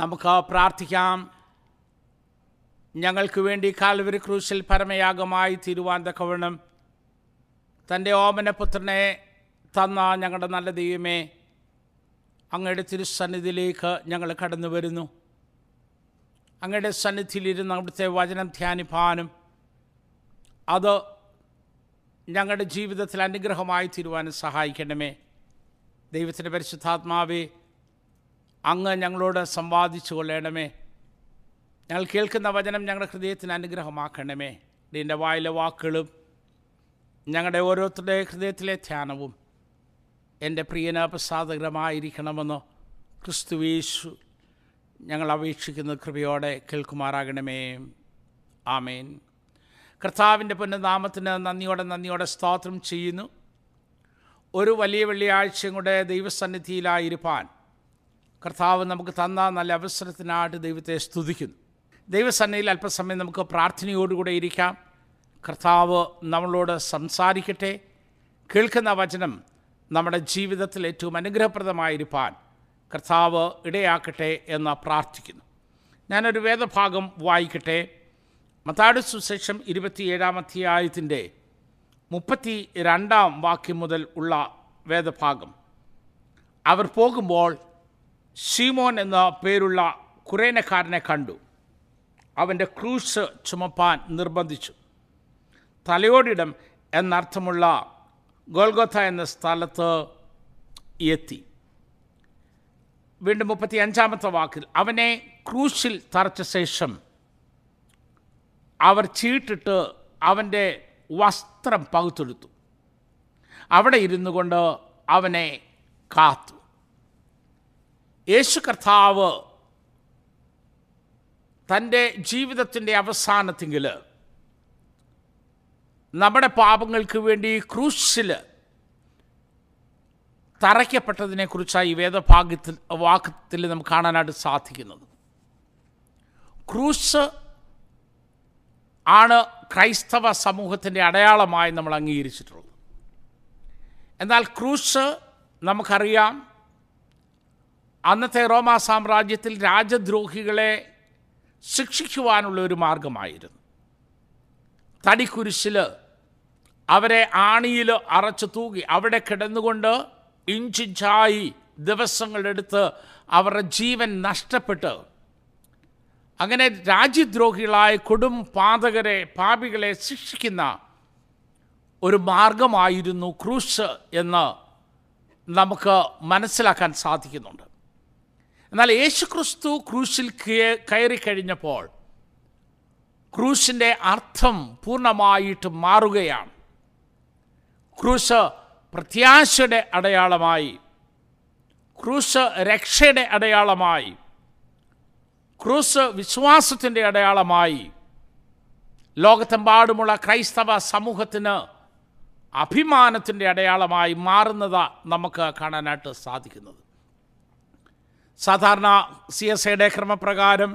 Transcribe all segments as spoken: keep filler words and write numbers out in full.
നമുക്ക് പ്രാർത്ഥിക്കാം. ഞങ്ങൾക്ക് വേണ്ടി കാൽവരി ക്രൂശിൽ പരമയാഗമായി തീരുവാൻ തക്കവണ്ണം തൻ്റെ ഓമനപുത്രനെ തന്ന ഞങ്ങളുടെ നല്ല ദൈവമേ, അങ്ങയുടെ തിരുസന്നിധിയിലേക്ക് ഞങ്ങൾ കടന്നു വരുന്നു. അങ്ങയുടെ സന്നിധിയിലിരുന്ന് അവിടുത്തെ വചനം ധ്യാനിപ്പാനും അത് ഞങ്ങളുടെ ജീവിതത്തിൽ അനുഗ്രഹമായി തീരുവാനും സഹായിക്കണമേ. ദൈവത്തിൻ്റെ പരിശുദ്ധാത്മാവേ, അങ്ങ് ഞങ്ങളോട് സംവാദിച്ചു കൊള്ളണമേ. ഞങ്ങൾ കേൾക്കുന്ന വചനം ഞങ്ങളുടെ ഹൃദയത്തിന് അനുഗ്രഹമാക്കണമേ. ഇതിൻ്റെ വായിലെ വാക്കുകളും ഞങ്ങളുടെ ഓരോരുത്തരുടെ ഹൃദയത്തിലെ ധ്യാനവും എൻ്റെ പ്രിയന പ്രസാദകരമായിരിക്കണമെന്ന് ക്രിസ്തുയേശു ഞങ്ങൾ അപേക്ഷിക്കുന്ന കൃപയോടെ കേൾക്കുമാറാകണമേ. ആമേൻ. കർത്താവിൻ്റെ പുനർനാമത്തിന് നന്ദിയോടെ നന്ദിയോടെ സ്തോത്രം ചെയ്യുന്നു. ഒരു വലിയ വെള്ളിയാഴ്ചയും കൂടെ ദൈവസന്നിധിയിലായിരിക്കാൻ കർത്താവ് നമുക്ക് തന്ന നല്ല അവസരത്തിനായിട്ട് ദൈവത്തെ സ്തുതിക്കുന്നു. ദൈവസന്നിധിയിൽ അല്പസമയം നമുക്ക് പ്രാർത്ഥനയോടുകൂടെ ഇരിക്കാം. കർത്താവ് നമ്മളോട് സംസാരിക്കട്ടെ. കേൾക്കുന്ന വചനം നമ്മുടെ ജീവിതത്തിൽ ഏറ്റവും അനുഗ്രഹപ്രദമായിരിക്കാൻ കർത്താവ് ഇടയാക്കട്ടെ എന്ന് പ്രാർത്ഥിക്കുന്നു. ഞാനൊരു വേദഭാഗം വായിക്കട്ടെ. മത്തായിയുടെ സുവിശേഷം ഇരുപത്തിയേഴാം അധ്യായത്തിൻ്റെ മുപ്പത്തി രണ്ടാം വാക്യം മുതൽ ഉള്ള വേദഭാഗം. അവർ പോകുമ്പോൾ ശീമോൻ എന്ന പേരുള്ള കുരേനക്കാരനെ കണ്ടു. അവൻ്റെ ക്രൂശ് ചുമപ്പാൻ നിർബന്ധിച്ചു. തലയോടിടം എന്നർത്ഥമുള്ള ഗോൽഗോഥ എന്ന സ്ഥലത്ത് എത്തി. വീണ്ടും മുപ്പത്തി അഞ്ചാമത്തെ വാക്കിൽ അവനെ ക്രൂശിൽ തറച്ച ശേഷം അവർ ചീട്ടിട്ട് അവൻ്റെ വസ്ത്രം പകുത്തെടുത്തു. അവിടെ ഇരുന്നു കൊണ്ട് അവനെ കാത്തു. യേശു കർത്താവ് തൻ്റെ ജീവിതത്തിൻ്റെ അവസാനത്തെങ്കിൽ നമ്മുടെ പാപങ്ങൾക്ക് വേണ്ടി ക്രൂശിൽ തറയ്ക്കപ്പെട്ടതിനെക്കുറിച്ചാണ് ഈ വേദഭാഗത്തിൽ വാക്യത്തിൽ നമുക്ക് കാണാനായിട്ട് സാധിക്കുന്നത്. ക്രൂശ് ആണ് ക്രൈസ്തവ സമൂഹത്തിൻ്റെ അടയാളമായി നമ്മൾ അംഗീകരിച്ചിട്ടുള്ളത്. എന്നാൽ ക്രൂശ് നമുക്കറിയാം അന്നത്തെ റോമാ സാമ്രാജ്യത്തിൽ രാജദ്രോഹികളെ ശിക്ഷിക്കുവാനുള്ള ഒരു മാർഗമായിരുന്നു. തടിക്കുരിശിൽ അവരെ ആണിയിൽ അറച്ചു തൂകി അവിടെ കിടന്നുകൊണ്ട് ഇഞ്ചിഞ്ചായി ദിവസങ്ങളെടുത്ത് അവരുടെ ജീവൻ നഷ്ടപ്പെട്ട് അങ്ങനെ രാജ്യദ്രോഹികളായ കൊടും പാതകരെ പാപികളെ ശിക്ഷിക്കുന്ന ഒരു മാർഗമായിരുന്നു ക്രൂശ് എന്ന് നമുക്ക് മനസ്സിലാക്കാൻ സാധിക്കുന്നുണ്ട്. എന്നാൽ യേശുക്രിസ്തു ക്രൂശിൽ കയറി കഴിഞ്ഞപ്പോൾ ക്രൂശിൻ്റെ അർത്ഥം പൂർണ്ണമായിട്ട് മാറുകയാണ്. ക്രൂശ് പ്രത്യാശയുടെ അടയാളമായി, ക്രൂശ് രക്ഷയുടെ അടയാളമായി, ക്രൂശ് വിശ്വാസത്തിൻ്റെ അടയാളമായി ലോകത്തെമ്പാടുമുള്ള ക്രൈസ്തവ സമൂഹത്തിന് അഭിമാനത്തിൻ്റെ അടയാളമായി മാറുന്നത് നമുക്ക് കാണാനായിട്ട് സാധിക്കുന്നത്. സാധാരണ സി എസ് ഐയുടെ ക്രമപ്രകാരം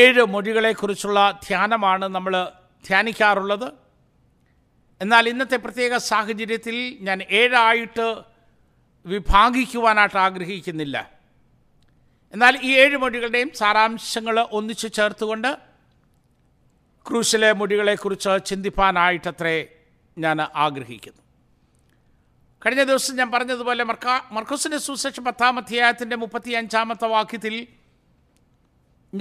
ഏഴ് മൊഴികളെക്കുറിച്ചുള്ള ധ്യാനമാണ് നമ്മൾ ധ്യാനിക്കാറുള്ളത്. എന്നാൽ ഇന്നത്തെ പ്രത്യേക സാഹചര്യത്തിൽ ഞാൻ ഏഴായിട്ട് വിഭാഗിക്കുവാനായിട്ട് ആഗ്രഹിക്കുന്നില്ല. എന്നാൽ ഈ ഏഴ് മൊഴികളുടെയും സാരാംശങ്ങൾ ഒന്നിച്ചു ചേർത്തുകൊണ്ട് ക്രൂശിലെ മൊഴികളെക്കുറിച്ച് ചിന്തിപ്പാനായിട്ടത്രേ ഞാൻ ആഗ്രഹിക്കുന്നു. കഴിഞ്ഞ ദിവസം ഞാൻ പറഞ്ഞതുപോലെ മർക്കാ മർക്കോസിൻ്റെ സുവിശേഷം പത്താം അധ്യായത്തിൻ്റെ മുപ്പത്തി അഞ്ചാമത്തെ വാക്യത്തിൽ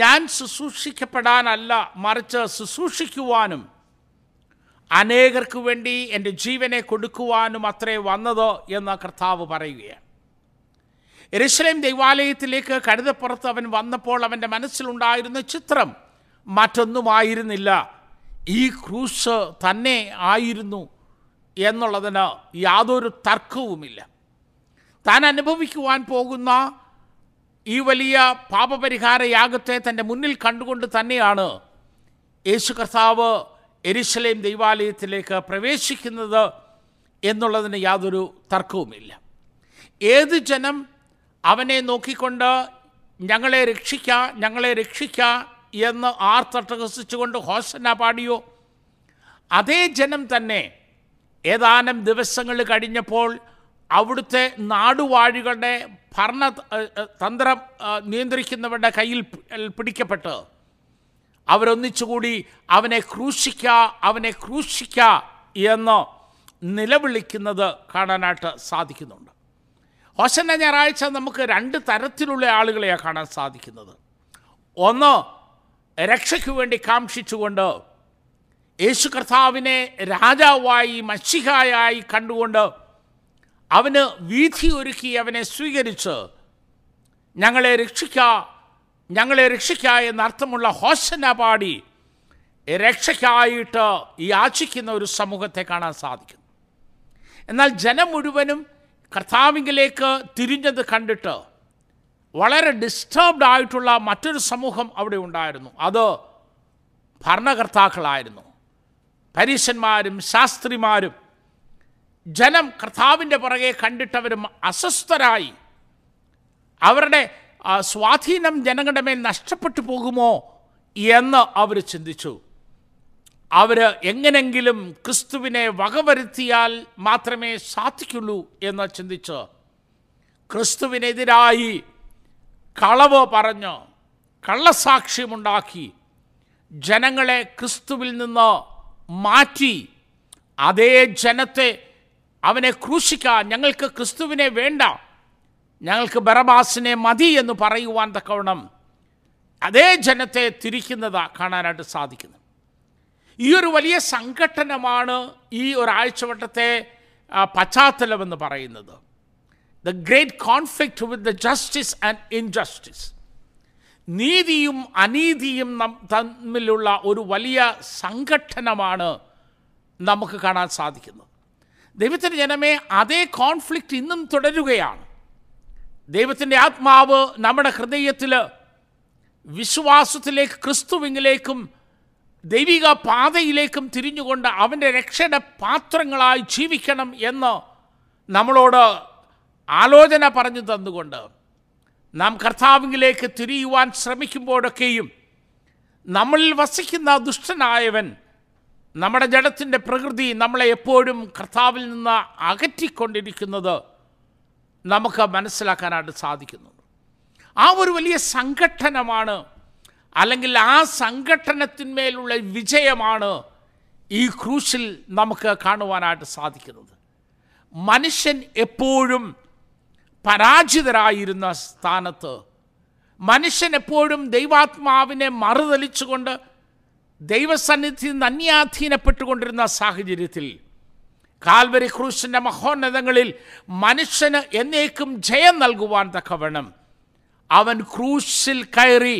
ഞാൻ ശുശ്രൂഷിക്കപ്പെടാനല്ല മറിച്ച് ശുശ്രൂഷിക്കുവാനും അനേകർക്ക് വേണ്ടി എൻ്റെ ജീവനെ കൊടുക്കുവാനും അത്രേ വന്നത് എന്ന് കർത്താവ് പറയുകയാണ്. യെരൂശലേം ദൈവാലയത്തിലേക്ക് കഴുതപ്പുറത്ത് അവൻ വന്നപ്പോൾ അവൻ്റെ മനസ്സിലുണ്ടായിരുന്ന ചിത്രം മറ്റൊന്നുമായിരുന്നില്ല, ഈ ക്രൂശ് തന്നെ ആയിരുന്നു എന്നുള്ളതിന് യാതൊരു തർക്കവുമില്ല. താൻ അനുഭവിക്കുവാൻ പോകുന്ന ഈ വലിയ പാപപരിഹാര യാഗത്തെ തൻ്റെ മുന്നിൽ കണ്ടുകൊണ്ട് തന്നെയാണ് യേശു കർത്താവ് യെരൂശലേം ദൈവാലയത്തിലേക്ക് പ്രവേശിക്കുന്നത് എന്നുള്ളതിന് യാതൊരു തർക്കവുമില്ല. ഏത് ജനം അവനെ നോക്കിക്കൊണ്ട് ഞങ്ങളെ രക്ഷിക്കുക ഞങ്ങളെ രക്ഷിക്കുക എന്ന് ആർത്തട്ടഹസിച്ചുകൊണ്ട് ഹോസന്ന പാടിയോ, അതേ ജനം തന്നെ ഏതാനും ദിവസങ്ങൾ കഴിഞ്ഞപ്പോൾ അവിടുത്തെ നാടുവാഴികളുടെ ഭരണ തന്ത്രം നിയന്ത്രിക്കുന്നവരുടെ കയ്യിൽ പിടിക്കപ്പെട്ട് അവരൊന്നിച്ചുകൂടി അവനെ ക്രൂശിക്ക അവനെ ക്രൂശിക്ക എന്ന് നിലവിളിക്കുന്നത് കാണാനായിട്ട് സാധിക്കുന്നുണ്ട്. ഹോശന്നാ ഞായറാഴ്ച നമുക്ക് രണ്ട് തരത്തിലുള്ള ആളുകളെയാണ് കാണാൻ സാധിക്കുന്നത്. ഒന്ന്, രക്ഷയ്ക്ക് വേണ്ടി കാംക്ഷിച്ചുകൊണ്ട് യേശു കർത്താവിനെ രാജാവായി മശിഹായായി കണ്ടുകൊണ്ട് അവന് വീഥി ഒരുക്കി അവനെ സ്വീകരിച്ച് ഞങ്ങളെ രക്ഷിക്ക ഞങ്ങളെ രക്ഷിക്ക എന്നർത്ഥമുള്ള ഹോശന്നാ പാടി രക്ഷയ്ക്കായിട്ട് യാചിക്കുന്ന ഒരു സമൂഹത്തെ കാണാൻ സാധിക്കുന്നു. എന്നാൽ ജനം മുഴുവനും കർത്താവിലേക്ക് തിരിഞ്ഞത് കണ്ടിട്ട് വളരെ ഡിസ്റ്റർബ്ഡ് ആയിട്ടുള്ള മറ്റൊരു സമൂഹം അവിടെ ഉണ്ടായിരുന്നു. അത് ഭരണകർത്താക്കളായിരുന്നു, പരീശന്മാരും ശാസ്ത്രിമാരും. ജനം കർത്താവിൻ്റെ പുറകെ കണ്ടിട്ടവരും അസ്വസ്ഥരായി. അവരുടെ സ്വാധീനം ജനങ്ങളുടെ മേൽ നഷ്ടപ്പെട്ടു പോകുമോ എന്ന് അവർ ചിന്തിച്ചു. അവർ എങ്ങനെങ്കിലും ക്രിസ്തുവിനെ വകവരുത്തിയാൽ മാത്രമേ സാധിക്കുള്ളൂ എന്ന് ചിന്തിച്ച് ക്രിസ്തുവിനെതിരായി കളവ് പറഞ്ഞ് കള്ളസാക്ഷ്യമുണ്ടാക്കി ജനങ്ങളെ ക്രിസ്തുവിൽ നിന്ന് മാറ്റി അതേ ജനത്തെ അവനെ ക്രൂശിക്കാൻ, ഞങ്ങൾക്ക് ക്രിസ്തുവിനെ വേണ്ട, ഞങ്ങൾക്ക് ബറബാസിനെ മതി എന്ന് പറയുവാൻ തക്കവണ്ണം അതേ ജനത്തെ തിരിക്കുന്നത് കാണാനായിട്ട് സാധിക്കുന്നു. ഈ ഒരു വലിയ സംഘട്ടനമാണ് ഈ ഒരാഴ്ചവട്ടത്തെ പശ്ചാത്തലമെന്ന് പറയുന്നത്. The great conflict with the justice and injustice. നീതിയും അനീതിയും തമ്മിലുള്ള ഒരു വലിയ സംഘട്ടനമാണ് നമുക്ക് കാണാൻ സാധിക്കുന്നത്. ദൈവത്തിൻ്റെ ജനമേ, അതേ കോൺഫ്ലിക്റ്റ് ഇന്നും തുടരുകയാണ്. ദൈവത്തിൻ്റെ ആത്മാവ് നമ്മുടെ ഹൃദയത്തിൽ വിശ്വാസത്തിലേക്ക്, ക്രിസ്തുവിലേക്കും ദൈവിക പാതയിലേക്കും തിരിഞ്ഞുകൊണ്ട് അവൻ്റെ രക്ഷയുടെ പാത്രങ്ങളായി ജീവിക്കണം എന്ന് നമ്മളോട് ആലോചന പറഞ്ഞു തന്നുകൊണ്ട് നാം കർത്താവിലേക്ക് തിരിയുവാൻ ശ്രമിക്കുമ്പോഴൊക്കെയും നമ്മളിൽ വസിക്കുന്ന ദുഷ്ടനായവൻ, നമ്മുടെ ജഡത്തിൻ്റെ പ്രകൃതി നമ്മളെ എപ്പോഴും കർത്താവിൽ നിന്ന് അകറ്റിക്കൊണ്ടിരിക്കുന്നത് നമുക്ക് മനസ്സിലാക്കാനായിട്ട് സാധിക്കുന്നു. ആ ഒരു വലിയ സംഘട്ടനമാണ്, അല്ലെങ്കിൽ ആ സംഘട്ടനത്തിന്മേലുള്ള വിജയമാണ് ഈ ക്രൂശിൽ നമുക്ക് കാണുവാനായിട്ട് സാധിക്കുന്നത്. മനുഷ്യൻ എപ്പോഴും പരാജിതരായിരുന്ന സ്ഥാനത്ത്, മനുഷ്യൻ എപ്പോഴും ദൈവാത്മാവിനെ മറുതലിച്ചുകൊണ്ട് ദൈവസന്നിധി അന്യാധീനപ്പെട്ടുകൊണ്ടിരുന്ന സാഹചര്യത്തിൽ കാൽവരി ക്രൂശിൻ്റെ മഹോന്നതങ്ങളിൽ മനുഷ്യന് എന്നേക്കും ജയം നൽകുവാൻ തക്കവണ്ണം അവൻ ക്രൂശിൽ കയറി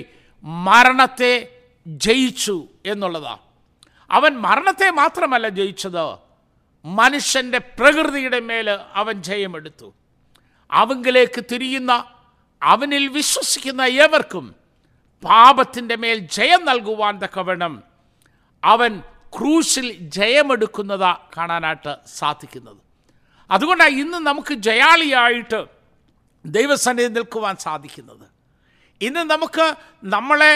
മരണത്തെ ജയിച്ചു എന്നുള്ളതാണ്. അവൻ മരണത്തെ മാത്രമല്ല ജയിച്ചത്, മനുഷ്യൻ്റെ പ്രകൃതിയുടെ മേൽ അവൻ ജയമെടുത്തു. അവങ്കിലേക്ക് തിരിയുന്ന, അവനിൽ വിശ്വസിക്കുന്ന ഏവർക്കും പാപത്തിൻ്റെ മേൽ ജയം നൽകുവാൻ തക്കവണ്ണം അവൻ ക്രൂശിൽ ജയമെടുക്കുന്നത് കാണാനായിട്ട് സാധിക്കുന്നത്. അതുകൊണ്ടാണ് ഇന്ന് നമുക്ക് ജയാളിയായിട്ട് ദൈവസന്നിധി നിൽക്കുവാൻ സാധിക്കുന്നത്. ഇന്ന് നമുക്ക് നമ്മളെ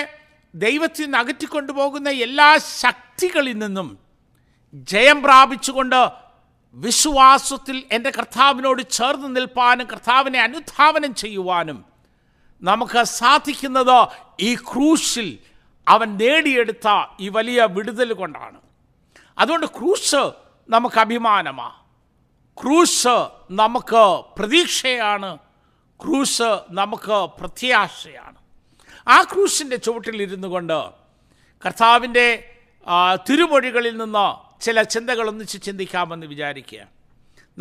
ദൈവത്തിൽ നിന്ന് അകറ്റിക്കൊണ്ടുപോകുന്ന എല്ലാ ശക്തികളിൽ നിന്നും ജയം പ്രാപിച്ചുകൊണ്ട് വിശ്വാസത്തിൽ എൻ്റെ കർത്താവിനോട് ചേർന്ന് നിൽപ്പാനും കർത്താവിനെ അനുധാവനം ചെയ്യുവാനും നമുക്ക് സാധിക്കുന്നത് ഈ ക്രൂശിൽ അവൻ നേടിയെടുത്ത ഈ വലിയ വിടുതൽ കൊണ്ടാണ്. അതുകൊണ്ട് ക്രൂശ് നമുക്ക് അഭിമാനമാണ്, ക്രൂശ് നമുക്ക് പ്രതീക്ഷയാണ്, ക്രൂശ് നമുക്ക് പ്രത്യാശയാണ്. ആ ക്രൂശിൻ്റെ ചുവട്ടിലിരുന്നു കൊണ്ട് കർത്താവിൻ്റെ തിരുമൊഴികളിൽ നിന്ന് ചില ചിന്തകളൊന്നിച്ച് ചിന്തിക്കാമെന്ന് വിചാരിക്കുക.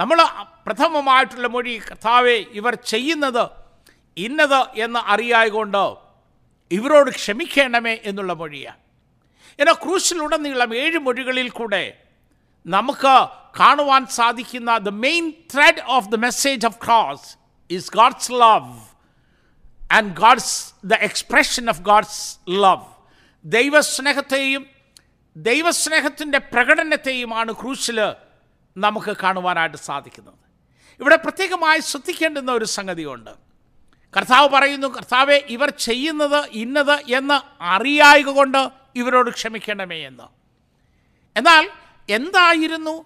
നമ്മൾ പ്രഥമമായിട്ടുള്ള മൊഴി, കർത്താവെ, ഇവർ ചെയ്യുന്നത് ഇന്നത് എന്ന് അറിയായതുകൊണ്ട് ഇവരോട് ക്ഷമിക്കണമേ എന്നുള്ള മൊഴിയാണ്. എന്നാൽ ക്രൂശിലുടനീളം ഏഴ് മൊഴികളിൽ കൂടെ നമുക്ക് കാണുവാൻ സാധിക്കുന്ന the main thread of the message of cross is God's love and God's the expression of God's love. Deiva snehatheyum Deiva snehathinte prakadanatheyumanu crucial namukku kaanuvanayittu sadhikkunnathu. Ivide prathekamayi srathikkenna oru sangathi undu. Karthavu parayunnu, Karthave, ivar cheyyunnathu innathu ennu ariyayukondu ivarodu ക്ഷമിക്കണമേ ennu. എന്നാൽ എന്തായിരുന്നു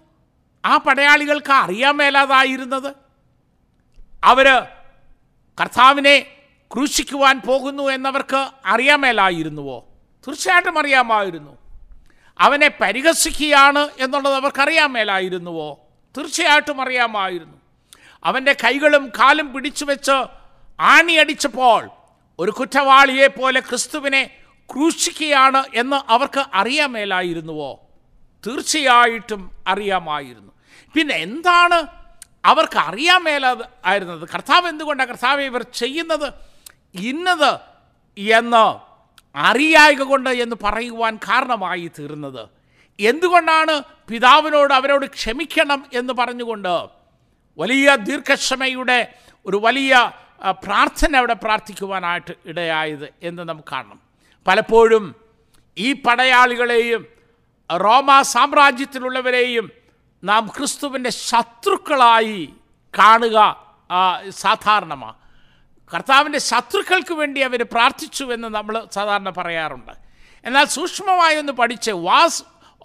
ആ പടയാളികൾക്ക് അറിയാൻ മേലാതായിരുന്നത്? അവർ കർത്താവിനെ ക്രൂശിക്കുവാൻ പോകുന്നു എന്നവർക്ക് അറിയാമേലായിരുന്നുവോ? തീർച്ചയായിട്ടും അറിയാമായിരുന്നു. അവനെ പരിഹസിക്കുകയാണ് എന്നുള്ളത് അവർക്കറിയാമേലായിരുന്നുവോ? തീർച്ചയായിട്ടും അറിയാമായിരുന്നു. അവൻ്റെ കൈകളും കാലും പിടിച്ചു വെച്ച് ആണിയടിച്ചപ്പോൾ ഒരു കുറ്റവാളിയെ പോലെ ക്രിസ്തുവിനെ ക്രൂശിക്കുകയാണ് എന്ന് അവർക്ക് അറിയാമേലായിരുന്നുവോ? തീർച്ചയായിട്ടും അറിയാമായിരുന്നു. പിന്നെ എന്താണ് അവർക്ക് അറിയാമേല ആയിരുന്നത്? കർത്താവ് എന്തുകൊണ്ടാണ് കർത്താവ് ഇവർ ചെയ്യുന്നത് ഇന്നത് എന്ന് അറിയായക കൊണ്ട് എന്ന് പറയുവാൻ കാരണമായി തീർന്നത്? എന്തുകൊണ്ടാണ് പിതാവിനോട് അവരോട് ക്ഷമിക്കണം എന്ന് പറഞ്ഞുകൊണ്ട് വലിയ ദീർഘക്ഷമയുടെ ഒരു വലിയ പ്രാർത്ഥന അവിടെ പ്രാർത്ഥിക്കുവാനായിട്ട് ഇടയായത് എന്ന് നമുക്ക് കാണണം. പലപ്പോഴും ഈ പടയാളികളെയും റോമാ സാമ്രാജ്യത്തിലുള്ളവരെയും നാം ക്രിസ്തുവിൻ്റെ ശത്രുക്കളായി കാണുക സാധാരണമാണ്. കർത്താവിൻ്റെ ശത്രുക്കൾക്ക് വേണ്ടി അവർ പ്രാർത്ഥിച്ചു എന്ന് നമ്മൾ സാധാരണ പറയാറുണ്ട്. എന്നാൽ സൂക്ഷ്മമായി ഒന്ന് പഠിച്ച് was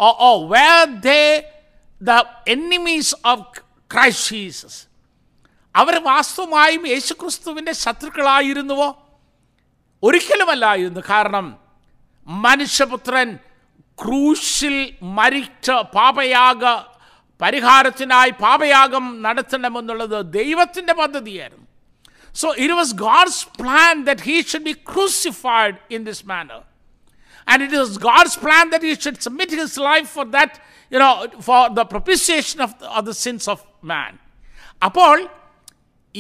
oh oh where they the enemies of Christ Jesus, അവർ വാസ്തവമായും യേശുക്രിസ്തുവിൻ്റെ ശത്രുക്കളായിരുന്നുവോ? ഒരിക്കലുമല്ലായിരുന്നു. കാരണം മനുഷ്യപുത്രൻ ക്രൂശിൽ മരിച്ച പാപയാഗ പരിഹാരത്തിനായി പാപയാഗം നടത്തണമെന്നുള്ളത് ദൈവത്തിൻ്റെ പദ്ധതിയായിരുന്നു. So it was God's plan that he should be crucified in this manner. And it was God's plan that he should submit his life for that, you know, for the propitiation of the, of the sins of man. അപ്പോൾ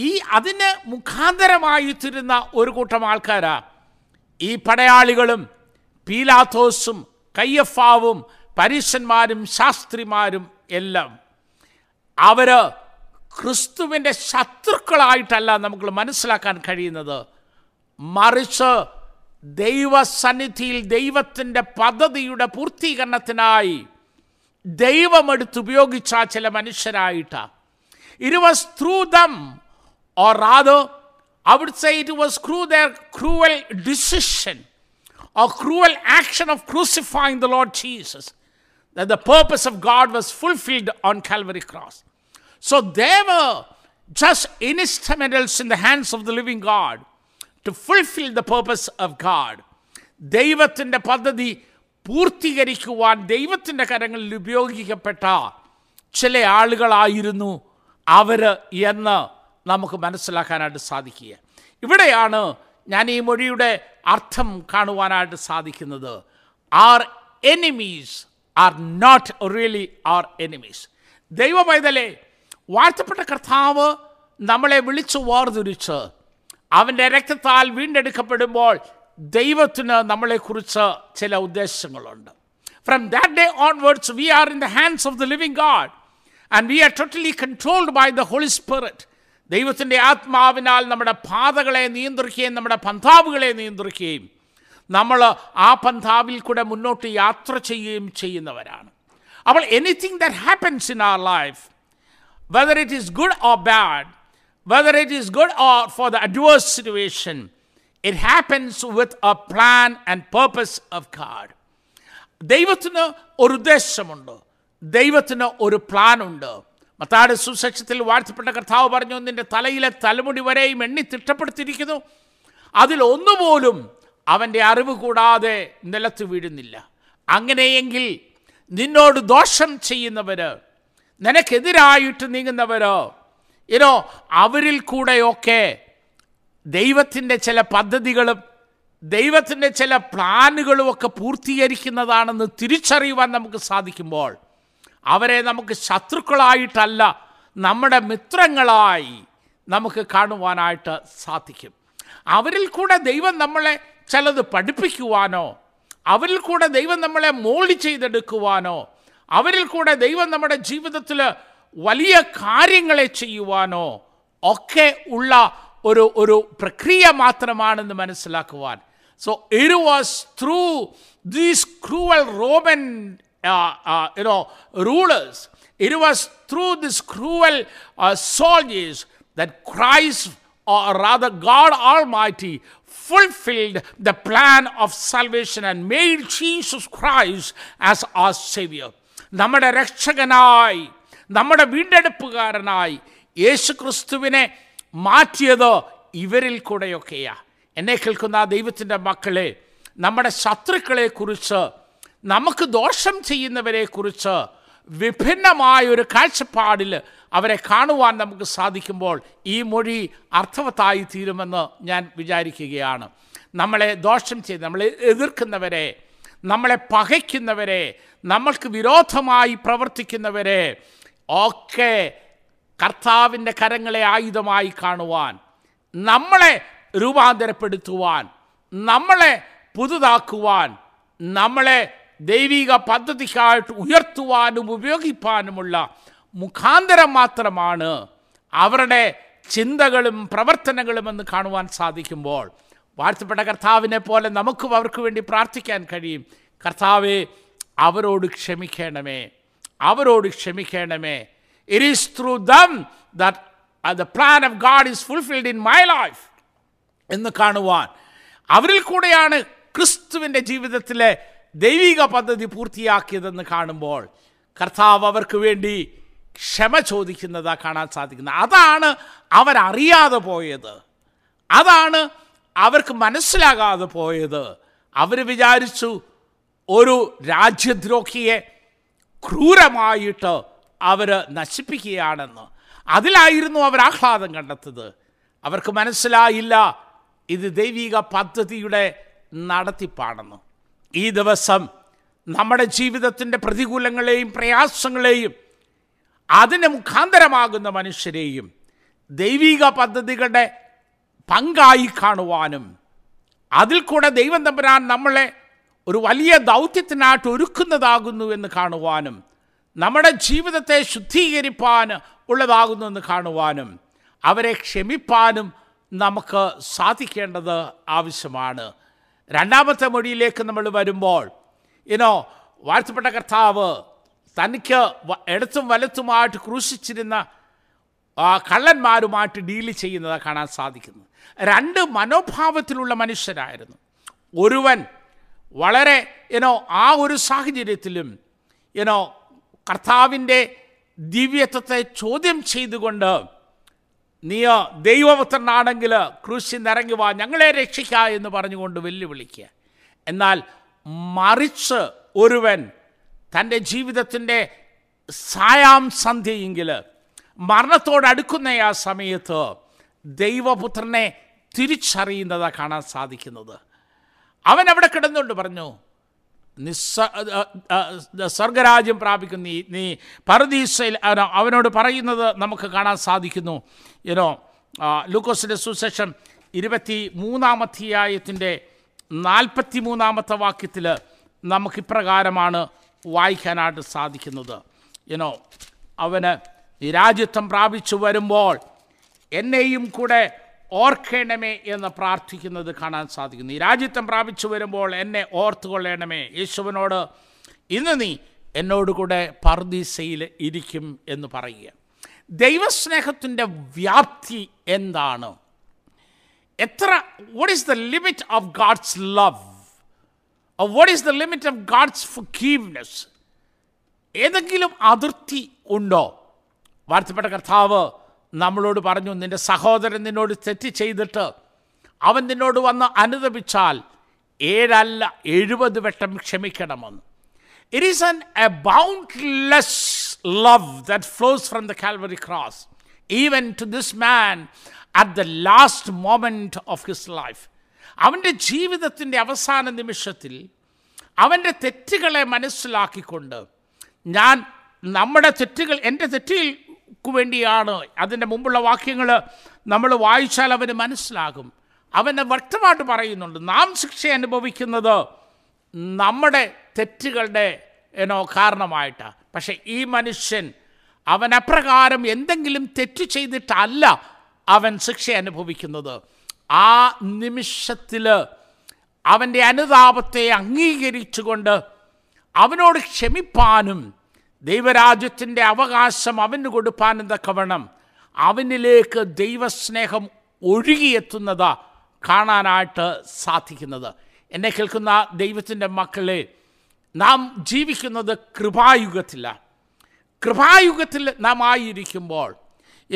ഈ അതിന് മുഖാന്തരമായിത്തീരുന്ന ഒരു കൂട്ടം ആൾക്കാരാ ഈ പടയാളികളും പീലാത്തോസും കയ്യഫാവും പരീശന്മാരും ശാസ്ത്രിമാരും എല്ലാം. അവർ ക്രിസ്തുവിൻ്റെ ശത്രുക്കളായിട്ടല്ല നമുക്ക് മനസ്സിലാക്കാൻ കഴിയുന്നത്, മറിച്ച് ദൈവസന്നിധിയിൽ ദൈവത്തിൻ്റെ പദ്ധതിയുടെ പൂർത്തീകരണത്തിനായി ദൈവമെടുത്തുപയോഗിച്ച ചില മനുഷ്യരായിട്ടാണ്. It was through them or rather I would say it was through their cruel decision or cruel action of crucifying the Lord Jesus that the purpose of God was fulfilled on Calvary cross. So they were just instruments in the hands of the living God to fulfill the purpose of God. ദൈവത്തിൻ്റെ പദ്ധതി പൂർത്തീകരിക്കുവാൻ ദൈവത്തിൻ്റെ കരങ്ങളിൽ ഉപയോഗിക്കപ്പെട്ട ചില ആളുകളായിരുന്നു അവർ എന്ന് നമുക്ക് മനസ്സിലാക്കാനായിട്ട് സാധിക്കുക. ഇവിടെയാണ് ഞാൻ ഈ മൊഴിയുടെ അർത്ഥം കാണുവാനായിട്ട് സാധിക്കുന്നത്. Our enemies are not really our enemies. ദൈവമൈതലേ, വാഴ്ത്തപ്പെട്ട കർത്താവ് നമ്മളെ വിളിച്ചു വേർതിരിച്ച് അവൻ്റെ രക്തത്താൽ വീണ്ടെടുക്കപ്പെടുമ്പോൾ ദൈവത്തിന് നമ്മളെക്കുറിച്ച് ചില ഉദ്ദേശങ്ങളുണ്ട്. From that day onwards we are in the hands of the living God and we are totally controlled by the Holy Spirit. ദൈവത്തിൻ്റെ ആത്മാവിനാൽ നമ്മുടെ പാതകളെ നിയന്ത്രിക്കുകയും നമ്മുടെ പന്ഥാവുകളെ നിയന്ത്രിക്കുകയും നമ്മൾ ആ പന്ഥാവിൽ കൂടെ മുന്നോട്ട് യാത്ര ചെയ്യുകയും ചെയ്യുന്നവരാണ്. അപ്പോൾ anything that happens in our life, whether it is good or bad, whether it is good or for the adverse situation, it happens with a plan and purpose of God. ദൈവത്തിന് ഒരു ഉദ്ദേശമുണ്ട്, ദൈവത്തിന് ഒരു പ്ലാൻ ഉണ്ട്. മത്തായിയുടെ സുവിശേഷത്തിൽ വാഴ്ത്തപ്പെട്ട കർത്താവ് പറഞ്ഞു, നിന്റെ തലയിലെ തലമുടി വരെയും എണ്ണി തിട്ടപ്പെടുത്തിയിരിക്കുന്നു, അതിലൊന്നുപോലും അവൻ്റെ അറിവ് കൂടാതെ നിലത്ത് വീഴുന്നില്ല. അങ്ങനെയെങ്കിൽ നിന്നോട് ദോഷം ചെയ്യുന്നവർ, നിനക്കെതിരായിട്ട് നീങ്ങുന്നവരോ ഇനോ അവരിൽ കൂടെയൊക്കെ ദൈവത്തിൻ്റെ ചില പദ്ധതികളും ദൈവത്തിൻ്റെ ചില പ്ലാനുകളുമൊക്കെ പൂർത്തീകരിക്കുന്നതാണെന്ന് തിരിച്ചറിയുവാൻ നമുക്ക് സാധിക്കുമ്പോൾ അവരെ നമുക്ക് ശത്രുക്കളായിട്ടല്ല, നമ്മുടെ മിത്രങ്ങളായി നമുക്ക് കാണുവാനായിട്ട് സാധിക്കും. അവരിൽ കൂടെ ദൈവം നമ്മളെ ചിലത് പഠിപ്പിക്കുവാനോ, അവരിൽ കൂടെ ദൈവം നമ്മളെ മോൾഡ് ചെയ്തെടുക്കുവാനോ, അവരിൽ കൂടെ ദൈവം നമ്മുടെ ജീവിതത്തിൽ വലിയ കാര്യങ്ങളെ ചെയ്യുവാനോ ഒക്കെ ഉള്ള ഒരു ഒരു പ്രക്രിയ മാത്രമാണെന്ന് മനസ്സിലാക്കുവാൻ. So it was through these cruel Roman you know rulers, it was through this cruel soldiers that Christ or rather God Almighty fulfilled the plan of salvation and made Jesus Christ as our Savior. നമ്മുടെ രക്ഷകനായി, നമ്മുടെ വീണ്ടെടുപ്പുകാരനായി യേശുക്രിസ്തുവിനെ മാറ്റിയത് ഇവരിൽ കൂടെയൊക്കെയാ. എന്നെ കേൾക്കുന്ന ദൈവത്തിൻ്റെ മക്കളെ, നമ്മുടെ ശത്രുക്കളെക്കുറിച്ച്, നമുക്ക് ദോഷം ചെയ്യുന്നവരെക്കുറിച്ച് വിഭിന്നമായൊരു കാഴ്ചപ്പാടിൽ അവരെ കാണുവാൻ നമുക്ക് സാധിക്കുമ്പോൾ ഈ മൊഴി അർത്ഥവത്തായി തീരുമെന്ന് ഞാൻ വിചാരിക്കുകയാണ്. നമ്മളെ ദോഷം ചെയ്ത്, നമ്മളെ എതിർക്കുന്നവരെ, നമ്മളെ പകയ്ക്കുന്നവരെ, നമ്മൾക്ക് വിരോധമായി പ്രവർത്തിക്കുന്നവരെ ഒക്കെ കർത്താവിൻ്റെ കരങ്ങളെ ആയുധമായി കാണുവാൻ, നമ്മളെ രൂപാന്തരപ്പെടുത്തുവാൻ, നമ്മളെ പുതുതാക്കുവാൻ, നമ്മളെ ദൈവിക പദ്ധതിക്കായിട്ട് ഉയർത്തുവാനും ഉപയോഗിപ്പാനുമുള്ള മുഖാന്തരം മാത്രമാണ് അവരുടെ ചിന്തകളും പ്രവർത്തനങ്ങളും എന്ന് കാണുവാൻ സാധിക്കുമ്പോൾ വാഴ്ത്തപ്പെട്ട കർത്താവിനെ പോലെ നമുക്കും അവർക്ക് വേണ്ടി പ്രാർത്ഥിക്കാൻ കഴിയും. കർത്താവേ, അവരോട് ക്ഷമിക്കണമേ, അവരോട് ക്ഷമിക്കണമേ. It is through them that uh, the plan of God is fulfilled in my life എന്ന് കാണുവാൻ, അവരിൽ കൂടെയാണ് ക്രിസ്തുവിൻ്റെ ജീവിതത്തിലെ ദൈവിക പദ്ധതി പൂർത്തിയാക്കിയതെന്ന് കാണുമ്പോൾ കർത്താവ് അവർക്ക് വേണ്ടി ക്ഷമ ചോദിക്കുന്നതാ കാണാൻ സാധിക്കുന്നത്. അതാണ് അവരറിയാതെ പോയത്, അതാണ് അവർക്ക് മനസ്സിലാകാതെ പോയത്. അവർ വിചാരിച്ചു ഒരു രാജ്യദ്രോഹിയെ ക്രൂരമായിട്ട് അവർ നശിപ്പിക്കുകയാണെന്ന്. അതിലായിരുന്നു അവർ ആഹ്ലാദം കണ്ടെത്തത്. അവർക്ക് മനസ്സിലായില്ല ഇത് ദൈവിക പദ്ധതിയുടെ നടത്തിപ്പാണെന്ന്. ഈ ദിവസം നമ്മുടെ ജീവിതത്തിൻ്റെ പ്രതികൂലങ്ങളെയും പ്രയാസങ്ങളെയും അതിന് മുഖാന്തരമാകുന്ന മനുഷ്യരെയും ദൈവിക പദ്ധതികളുടെ പങ്കായി കാണുവാനും അതിൽ കൂടെ ദൈവം തമ്പുരാൻ നമ്മളെ ഒരു വലിയ ദൗത്യത്തിനായിട്ട് ഒരുക്കുന്നതാകുന്നു എന്ന് കാണുവാനും നമ്മുടെ ജീവിതത്തെ ശുദ്ധീകരിപ്പാൻ ഉള്ളതാകുന്നു എന്ന് കാണുവാനും അവരെ ക്ഷമിപ്പാനും നമുക്ക് സാധിക്കേണ്ടത് ആവശ്യമാണ്. രണ്ടാമത്തെ മൊഴിയിലേക്ക് നമ്മൾ വരുമ്പോൾ, ഇനോ വാഴ്ത്തപ്പെട്ട കർത്താവ് തനിക്ക് ഇടത്തും വലത്തുമായിട്ട് ക്രൂശിച്ചിരുന്ന കള്ളന്മാരുമായിട്ട് ഡീല് ചെയ്യുന്നത് കാണാൻ സാധിക്കുന്നു. രണ്ട് മനോഭാവത്തിലുള്ള മനുഷ്യരായിരുന്നു. ഒരുവൻ വളരെ ഇനോ ആ ഒരു സാഹചര്യത്തിലും ഇനോ കർത്താവിൻ്റെ ദിവ്യത്വത്തെ ചോദ്യം ചെയ്തുകൊണ്ട്, നീ ദൈവപുത്രനാണെങ്കിൽ ക്രൂശിൽ നിന്നിറങ്ങി വാ, ഞങ്ങളെ രക്ഷിക്കുക എന്ന് പറഞ്ഞുകൊണ്ട് വെല്ലുവിളിക്കുക. എന്നാൽ മറിച്ച് ഒരുവൻ തൻ്റെ ജീവിതത്തിൻ്റെ സായാം സന്ധ്യയെങ്കിൽ, മരണത്തോടടുക്കുന്ന ആ സമയത്ത് ദൈവപുത്രനെ തിരിച്ചറിയുന്നതാണ് കാണാൻ സാധിക്കുന്നത്. അവൻ അവിടെ കിടന്നുകൊണ്ട് പറഞ്ഞു, നിസ്സ സ്വർഗരാജ്യം പ്രാപിക്കും നീ നീ പറുദീസയിൽ അവനോട് പറയുന്നത് നമുക്ക് കാണാൻ സാധിക്കുന്നു. ഏനോ ലൂക്കോസിൻ്റെ സുവിശേഷം ഇരുപത്തി മൂന്നാം അധ്യായത്തിൻ്റെ നാൽപ്പത്തി മൂന്നാമത്തെ വാക്യത്തിൽ നമുക്കിപ്രകാരമാണ് വായിക്കാനായിട്ട് സാധിക്കുന്നത്. ഏനോ അവന് രാജ്യത്വം പ്രാപിച്ചു വരുമ്പോൾ എന്നെയും കൂടെ ഓർക്കണമേ എന്ന് പ്രാർത്ഥിക്കുന്നത് കാണാൻ സാധിക്കുന്നു. ഈ രാജ്യത്വം പ്രാപിച്ചു വരുമ്പോൾ എന്നെ ഓർത്തുകൊള്ളണമേ. യേശുവിനോട്, ഇന്ന് നീ എന്നോടുകൂടെ പർദീസയിൽ ഇരിക്കും എന്ന് പറയുക. ദൈവസ്നേഹത്തിൻ്റെ വ്യാപ്തി എന്താണ്? എത്ര what is the limit of God's love? What is the limit of God's forgiveness? ഏതെങ്കിലും അതിർത്തി ഉണ്ടോ? വാഴ്ത്തപ്പെട്ട കർത്താവ് നമ്മളോട് പറഞ്ഞു, നിൻ്റെ സഹോദരൻ നിന്നോട് തെറ്റ് ചെയ്തിട്ട് അവൻ നിന്നോട് വന്ന് അനുതപിച്ചാൽ ഏഴല്ല എഴുപത് വട്ടം ക്ഷമിക്കണമെന്ന്. It is an a boundless love that flows from the Calvary cross even to this man at the last moment of his life. അവൻ്റെ ജീവിതത്തിൻ്റെ അവസാന നിമിഷത്തിൽ അവൻ്റെ തെറ്റുകളെ മനസ്സിലാക്കിക്കൊണ്ട്, ഞാൻ നമ്മുടെ തെറ്റുകൾ എൻ്റെ തെറ്റിൽ വേണ്ടിയാണ്, അതിൻ്റെ മുമ്പുള്ള വാക്യങ്ങൾ നമ്മൾ വായിച്ചാൽ അവന് മനസ്സിലാകും. അവനെ വ്യക്തമായിട്ട് പറയുന്നുണ്ട്, നാം ശിക്ഷ അനുഭവിക്കുന്നത് നമ്മുടെ തെറ്റുകളുടെ ഏനോ കാരണമായിട്ടാണ്. പക്ഷേ ഈ മനുഷ്യൻ അവൻ അപ്രകാരം എന്തെങ്കിലും തെറ്റ് ചെയ്തിട്ടല്ല അവൻ ശിക്ഷ അനുഭവിക്കുന്നത്. ആ നിമിഷത്തിൽ അവൻ്റെ അനുതാപത്തെ അംഗീകരിച്ചുകൊണ്ട് അവനോട് ക്ഷമിപ്പാനും ദൈവരാജ്യത്തിൻ്റെ അവകാശം അവന് കൊടുപ്പാനെന്ന കവണം അവനിലേക്ക് ദൈവസ്നേഹം ഒഴുകിയെത്തുന്നത് കാണാനായിട്ട് സാധിക്കുന്നത്. എന്നെ കേൾക്കുന്ന ദൈവത്തിൻ്റെ മക്കളെ, നാം ജീവിക്കുന്നത് കൃപായുഗത്തിലാണ്. കൃപായുഗത്തിൽ നാം ആയിരിക്കുമ്പോൾ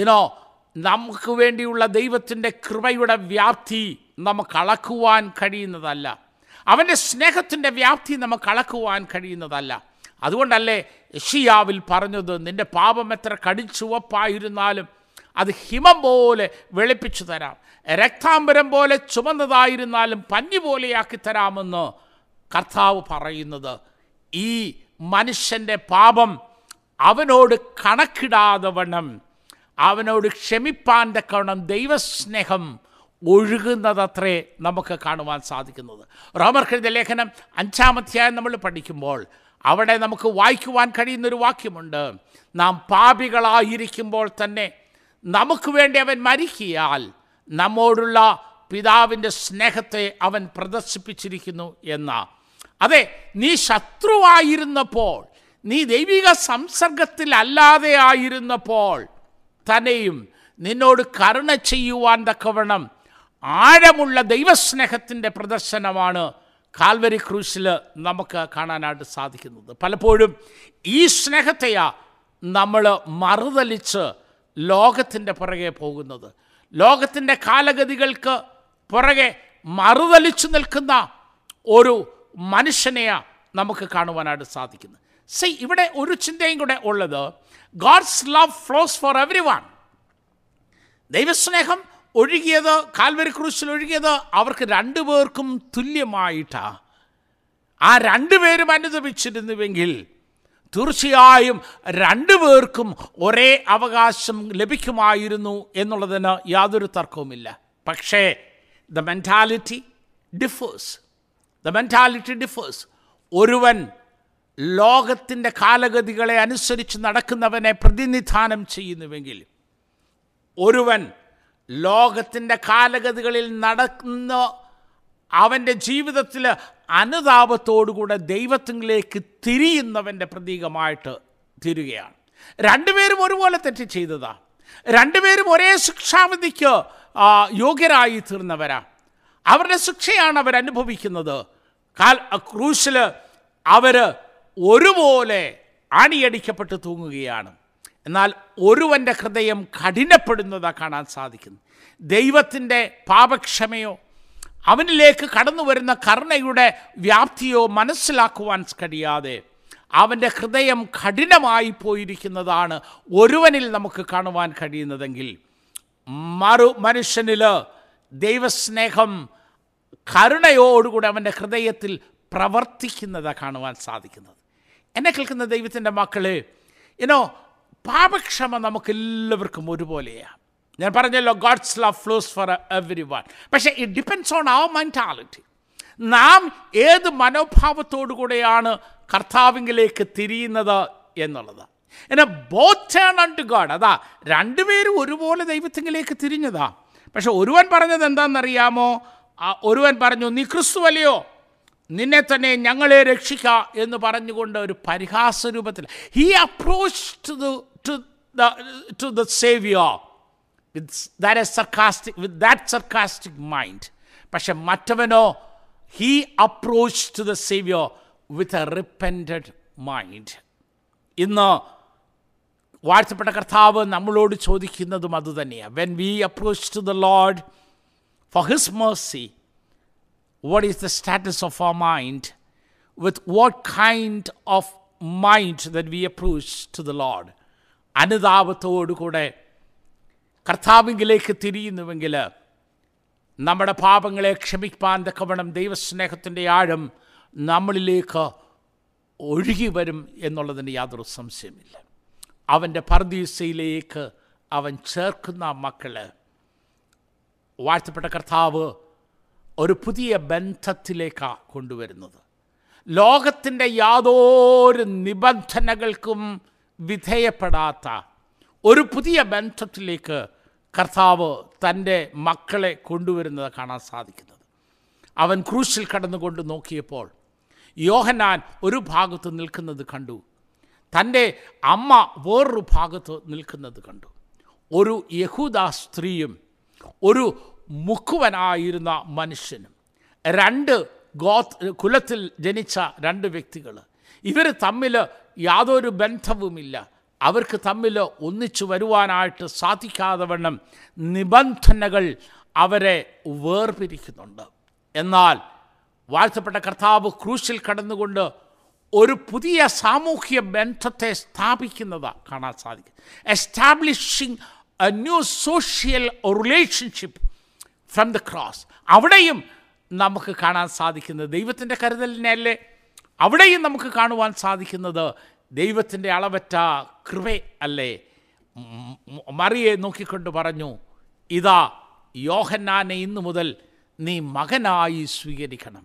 ഇനോ നമുക്ക് വേണ്ടിയുള്ള ദൈവത്തിൻ്റെ കൃപയുടെ വ്യാപ്തി നമുക്ക് അളക്കുവാൻ കഴിയുന്നതല്ല. അവൻ്റെ സ്നേഹത്തിൻ്റെ വ്യാപ്തി നമുക്ക് അളക്കുവാൻ കഴിയുന്നതല്ല. അതുകൊണ്ടല്ലേ യെശയ്യാവിൽ പറഞ്ഞത്, നിൻ്റെ പാപം എത്ര കടിച്ചുവപ്പായിരുന്നാലും അത് ഹിമം പോലെ വെളുപ്പിച്ചു തരാം, രക്താംബരം പോലെ ചുമന്നതായിരുന്നാലും പഞ്ഞി പോലെയാക്കി തരാമെന്ന് കർത്താവ് പറയുന്നത് ഈ മനുഷ്യൻ്റെ പാപം അവനോട് കണക്കിടാതെ വണ്ണം, അവനോട് ക്ഷമിപ്പാൻ തക്കവണ്ണം ദൈവസ്നേഹം ഒഴുകുന്നതത്രേ നമുക്ക് കാണുവാൻ സാധിക്കുന്നത്. റോമർക്കെഴുതിയ ലേഖനം അഞ്ചാം അധ്യായം നമ്മൾ പഠിക്കുമ്പോൾ അവിടെ നമുക്ക് വായിക്കുവാൻ കഴിയുന്നൊരു വാക്യമുണ്ട്. നാം പാപികളായിരിക്കുമ്പോൾ തന്നെ നമുക്ക് വേണ്ടി അവൻ മരിക്കയാൽ നമ്മോടുള്ള പിതാവിൻ്റെ സ്നേഹത്തെ അവൻ പ്രദർശിപ്പിച്ചിരിക്കുന്നു എന്ന. അതെ, നീ ശത്രുവായിരുന്നപ്പോൾ, നീ ദൈവിക സംസർഗത്തിൽ അല്ലാതെ ആയിരുന്നപ്പോൾ തന്നെയും നിന്നോട് കരുണ ചെയ്യുവാൻ തക്കവണ്ണം ആഴമുള്ള ദൈവസ്നേഹത്തിൻ്റെ പ്രദർശനമാണ് കാൽവരി ക്രൂശിൽ നമുക്ക് കാണാനായിട്ട് സാധിക്കുന്നത്. പലപ്പോഴും ഈ സ്നേഹത്തെയാ നമ്മൾ മറുതലിച്ച് ലോകത്തിൻ്റെ പുറകെ പോകുന്നത്. ലോകത്തിൻ്റെ കാലഗതികൾക്ക് പുറകെ മറുതലിച്ചു നിൽക്കുന്ന ഒരു മനുഷ്യനെയാ നമുക്ക് കാണുവാനായിട്ട് സാധിക്കുന്നത്. സി, ഇവിടെ ഒരു ചിന്തയും കൂടെ ഉള്ളത്, God's love flows for every one. ദൈവസ്നേഹം ഒഴുകിയത്, കാൽവരി ക്രൂശിൽ ഒഴുകിയത് അവർക്ക് രണ്ടുപേർക്കും തുല്യമായിട്ടാണ്. ആ രണ്ടുപേരും അനുദപിച്ചിരുന്നുവെങ്കിൽ തീർച്ചയായും രണ്ടുപേർക്കും ഒരേ അവകാശം ലഭിക്കുമായിരുന്നു എന്നുള്ളതിന് യാതൊരു തർക്കവുമില്ല. പക്ഷേ the mentality differs the mentality differs ഒരുവൻ ലോകത്തിൻ്റെ കാലഗതികളെ അനുസരിച്ച് നടക്കുന്നവനെ പ്രതിനിധാനം ചെയ്യുന്നുവെങ്കിൽ, ഒരുവൻ ലോകത്തിൻ്റെ കാലഗതികളിൽ നടക്കുന്ന അവൻ്റെ ജീവിതത്തിൽ അനുതാപത്തോടുകൂടെ ദൈവത്തിലേക്ക് തിരിയുന്നവൻ്റെ പ്രതീകമായിട്ട് തിരികെയാണ്. രണ്ടുപേരും ഒരുപോലെ തെറ്റ് ചെയ്തതാ, രണ്ടുപേരും ഒരേ ശിക്ഷാവിധിക്ക് യോഗ്യരായി തീർന്നവരാ. അവരുടെ ശിക്ഷയാണ് അവരനുഭവിക്കുന്നത്. കാൽ ക്രൂശിൽ അവർ ഒരുപോലെ അണിയടിക്കപ്പെട്ട് തൂങ്ങുകയാണ്. എന്നാൽ ഒരുവൻ്റെ ഹൃദയം കഠിനപ്പെടുന്നതാ കാണാൻ സാധിക്കുന്നു. ദൈവത്തിൻ്റെ പാപക്ഷമയോ അവനിലേക്ക് കടന്നു വരുന്ന കരുണയുടെ വ്യാപ്തിയോ മനസ്സിലാക്കുവാൻ കഴിയാതെ അവൻ്റെ ഹൃദയം കഠിനമായി പോയിരിക്കുന്നതാണ് ഒരുവനിൽ നമുക്ക് കാണുവാൻ കഴിയുന്നതെങ്കിൽ, മറു മനുഷ്യനിൽ ദൈവസ്നേഹം കരുണയോടുകൂടി അവൻ്റെ ഹൃദയത്തിൽ പ്രവർത്തിക്കുന്നതാണ് കാണുവാൻ സാധിക്കുന്നത്. എന്നെ കേൾക്കുന്ന ദൈവത്തിൻ്റെ മക്കളെ, ഇനോ പാപക്ഷമ നമുക്കെല്ലാവർക്കും ഒരുപോലെയാണ്. ഞാൻ പറഞ്ഞല്ലോ, God's love flows for every one. പക്ഷേ it depends on our mentality. നാം ഏത് മനോഭാവത്തോടു കൂടെയാണ് കർത്താവിലേക്ക് തിരിയുന്നത് എന്നുള്ളത്. എന്നാൽ ബോത്ത് ടേൺ ടു ഗോഡ്. അതാ, രണ്ടുപേരും ഒരുപോലെ ദൈവത്തിലേക്ക് തിരിഞ്ഞതാ. പക്ഷെ ഒരുവൻ പറഞ്ഞത് എന്താണെന്നറിയാമോ? ഒരുവൻ പറഞ്ഞു, നീ ക്രിസ്തുവല്ലയോ, നിന്നെ തന്നെ ഞങ്ങളെ രക്ഷിക്കുക എന്ന് പറഞ്ഞുകൊണ്ട് ഒരു പരിഹാസ രൂപത്തിൽ he approach to the to the to the Xavier with that sarcastic with that sarcastic mind. പക്ഷെ മറ്റവനോ he approach to the Xavier with a repented mind. ഇന്ന് വാഴ്ത്തപ്പെട്ട കർത്താവ് നമ്മളോട് ചോദിക്കുന്നതും അതുതന്നെയാണ്. When we approach to the Lord for his mercy, what is the status of our mind? With what kind of mind that we approach to the Lord? അനുതാപത്തോടു കൂടെ കർത്താവിലേക്ക് തിരിയുന്നുവെങ്കിൽ നമ്മുടെ പാപങ്ങളെ ക്ഷമിക്കാൻ തക്കവണ്ണം ദൈവസ്നേഹത്തിൻ്റെ ആഴം നമ്മളിലേക്ക് ഒഴുകി വരും എന്നുള്ളതിന് യാതൊരു സംശയമില്ല. അവൻ്റെ പർദീസയിലേക്ക് അവൻ ചേർക്കുന്ന മക്കൾ, വാഴ്ത്തപ്പെട്ട കർത്താവ് ഒരു പുതിയ ബന്ധത്തിലേക്കാണ് കൊണ്ടുവരുന്നത്. ലോകത്തിൻ്റെ യാതൊരു നിബന്ധനകൾക്കും വിധേയപ്പെടാത്ത ഒരു പുതിയ ബന്ധത്തിലേക്ക് കർത്താവ് തൻ്റെ മക്കളെ കൊണ്ടുവരുന്നത് കാണാൻ സാധിക്കുന്നത്. അവൻ ക്രൂശിൽ കടന്നുകൊണ്ട് നോക്കിയപ്പോൾ യോഹന്നാൻ ഒരു ഭാഗത്ത് നിൽക്കുന്നത് കണ്ടു, തൻ്റെ അമ്മ വേറൊരു ഭാഗത്ത് നിൽക്കുന്നത് കണ്ടു. ഒരു യഹൂദ സ്ത്രീയും ഒരു മുക്കുവനായിരുന്ന മനുഷ്യനും, രണ്ട് ഗോത്ര കുലത്തിൽ ജനിച്ച രണ്ട് വ്യക്തികൾ, ഇവർ തമ്മിൽ യാതൊരു ബന്ധവുമില്ല. അവർക്ക് തമ്മിൽ ഒന്നിച്ചു വരുവാനായിട്ട് സാധിക്കാതെ വണ്ണം നിബന്ധനകൾ അവരെ വേർപിരിക്കുന്നുണ്ട്. എന്നാൽ വാഴ്ത്തപ്പെട്ട കർത്താവ് ക്രൂശിൽ കടന്നുകൊണ്ട് ഒരു പുതിയ സാമൂഹ്യ ബന്ധത്തെ സ്ഥാപിക്കുന്നത് കാണാൻ സാധിക്കും. Establishing a new social relationship from the cross. അവിടെയും നമുക്ക് കാണാൻ സാധിക്കുന്നത് ദൈവത്തിൻ്റെ കരുതലിനെയല്ലേ, അവിടെയും നമുക്ക് കാണുവാൻ സാധിക്കുന്നത് ദൈവത്തിൻ്റെ അളവറ്റ കൃപ അല്ലേ. മറിയെ നോക്കിക്കൊണ്ട് പറഞ്ഞു, ഇതാ യോഹന്നാനെ ഇന്നു മുതൽ നീ മകനായി സ്വീകരിക്കണം.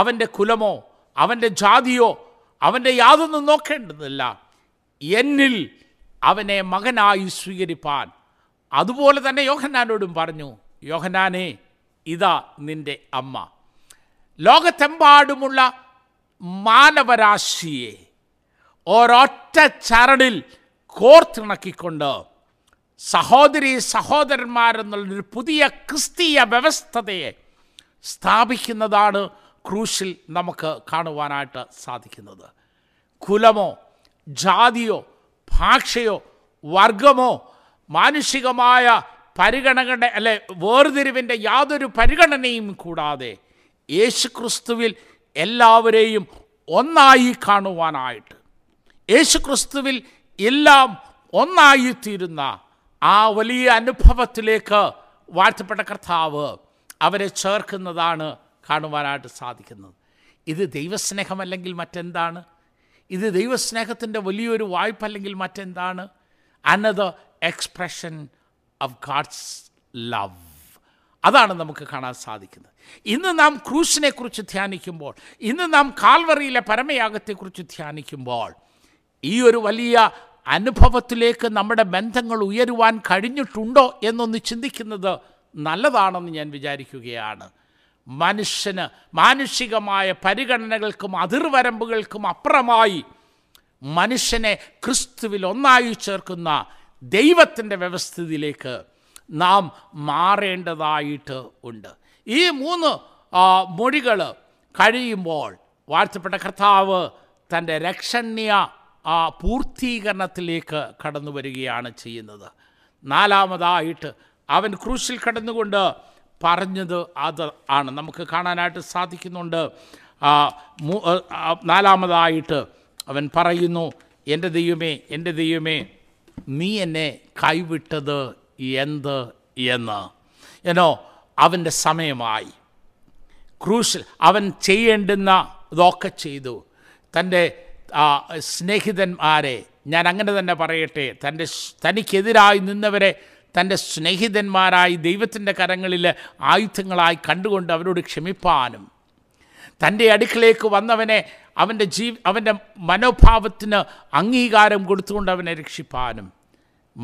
അവൻ്റെ കുലമോ അവൻ്റെ ജാതിയോ അവൻ്റെ യാതൊന്നും നോക്കേണ്ടതില്ല, എന്നിൽ അവനെ മകനായി സ്വീകരിപ്പാൻ. അതുപോലെ തന്നെ യോഹന്നാനോടും പറഞ്ഞു, യോഹന്നാനെ ഇതാ നിൻ്റെ അമ്മ. ലോകത്തെമ്പാടുമുള്ള മാനവരാശിയെ ഒരൊറ്റ ചരടിൽ കോർത്തിണക്കിക്കൊണ്ട് സഹോദരി സഹോദരന്മാരെന്നുള്ളൊരു പുതിയ ക്രിസ്തീയ വ്യവസ്ഥതയെ സ്ഥാപിക്കുന്നതാണ് ക്രൂശിൽ നമുക്ക് കാണുവാനായിട്ട് സാധിക്കുന്നത്. കുലമോ ജാതിയോ ഭാഷയോ വർഗമോ മാനുഷികമായ പരിഗണനയുടെ അല്ലെ വേർതിരിവിൻ്റെ യാതൊരു പരിഗണനയും കൂടാതെ യേശുക്രിസ്തുവിൽ എല്ലാവരെയും ഒന്നായി കാണുവാനായിട്ട്, യേശുക്രിസ്തുവിൽ എല്ലാം ഒന്നായിത്തീരുന്ന ആ വലിയ അനുഭവത്തിലേക്ക് വാഴ്ത്തപ്പെട്ട കർത്താവ് അവരെ ചേർക്കുന്നതാണ് കാണുവാനായിട്ട് സാധിക്കുന്നത്. ഇത് ദൈവസ്നേഹമല്ലെങ്കിൽ മറ്റെന്താണ്? ഇത് ദൈവസ്നേഹത്തിൻ്റെ വലിയൊരു വായ്പല്ലെങ്കിൽ മറ്റെന്താണ്? Another expression of God's love. അതാണ് നമുക്ക് കാണാൻ സാധിക്കുന്നത്. ഇന്ന് നാം ക്രൂസിനെക്കുറിച്ച് ധ്യാനിക്കുമ്പോൾ, ഇന്ന് നാം കാൽവറിയിലെ പരമയാഗത്തെക്കുറിച്ച് ധ്യാനിക്കുമ്പോൾ ഈ ഒരു വലിയ അനുഭവത്തിലേക്ക് നമ്മുടെ ബന്ധങ്ങൾ ഉയരുവാൻ കഴിഞ്ഞിട്ടുണ്ടോ എന്നൊന്ന് ചിന്തിക്കുന്നത് നല്ലതാണെന്ന് ഞാൻ വിചാരിക്കുകയാണ്. മനുഷ്യന് മാനുഷികമായ പരിഗണനകൾക്കും അതിർവരമ്പുകൾക്കും അപ്പുറമായി മനുഷ്യനെ ക്രിസ്തുവിൽ ഒന്നായി ചേർക്കുന്ന ദൈവത്തിൻ്റെ വ്യവസ്ഥിതിയിലേക്ക് നാം മാറേണ്ടതായിട്ട് ഉണ്ട്. ഈ മൂന്ന് മൊഴികൾ കഴിയുമ്പോൾ വാഴ്ത്തപ്പെട്ട കർത്താവ് തൻ്റെ രക്ഷണ്യ പൂർത്തീകരണത്തിലേക്ക് കടന്നു വരികയാണ് ചെയ്യുന്നത്. നാലാമതായിട്ട് അവൻ ക്രൂശിൽ കടന്നുകൊണ്ട് പറഞ്ഞത് അത് ആണ് നമുക്ക് കാണാനായിട്ട് സാധിക്കുന്നുണ്ട്. നാലാമതായിട്ട് അവൻ പറയുന്നു, എൻ്റെ ദൈവമേ എൻ്റെ ദൈവമേ നീ എന്നെ കൈവിട്ടത് എന്ത് എന്ന്. എന്നോ അവൻ്റെ സമയമായി. ക്രൂശിൽ അവൻ ചെയ്യേണ്ടുന്ന ഇതൊക്കെ ചെയ്തു. തൻ്റെ സ്നേഹിതന്മാരെ, ഞാൻ അങ്ങനെ തന്നെ പറയട്ടെ, തൻ്റെ തനിക്കെതിരായി നിന്നവരെ തൻ്റെ സ്നേഹിതന്മാരായി ദൈവത്തിൻ്റെ കരങ്ങളിൽ ആയുധങ്ങളായി കണ്ടുകൊണ്ട് അവരോട് ക്ഷമിപ്പാനും, തൻ്റെ അടുക്കിലേക്ക് വന്നവനെ അവൻ്റെ ജീ അവൻ്റെ മനോഭാവത്തിന് അംഗീകാരം കൊടുത്തുകൊണ്ട് അവനെ രക്ഷിപ്പാനും,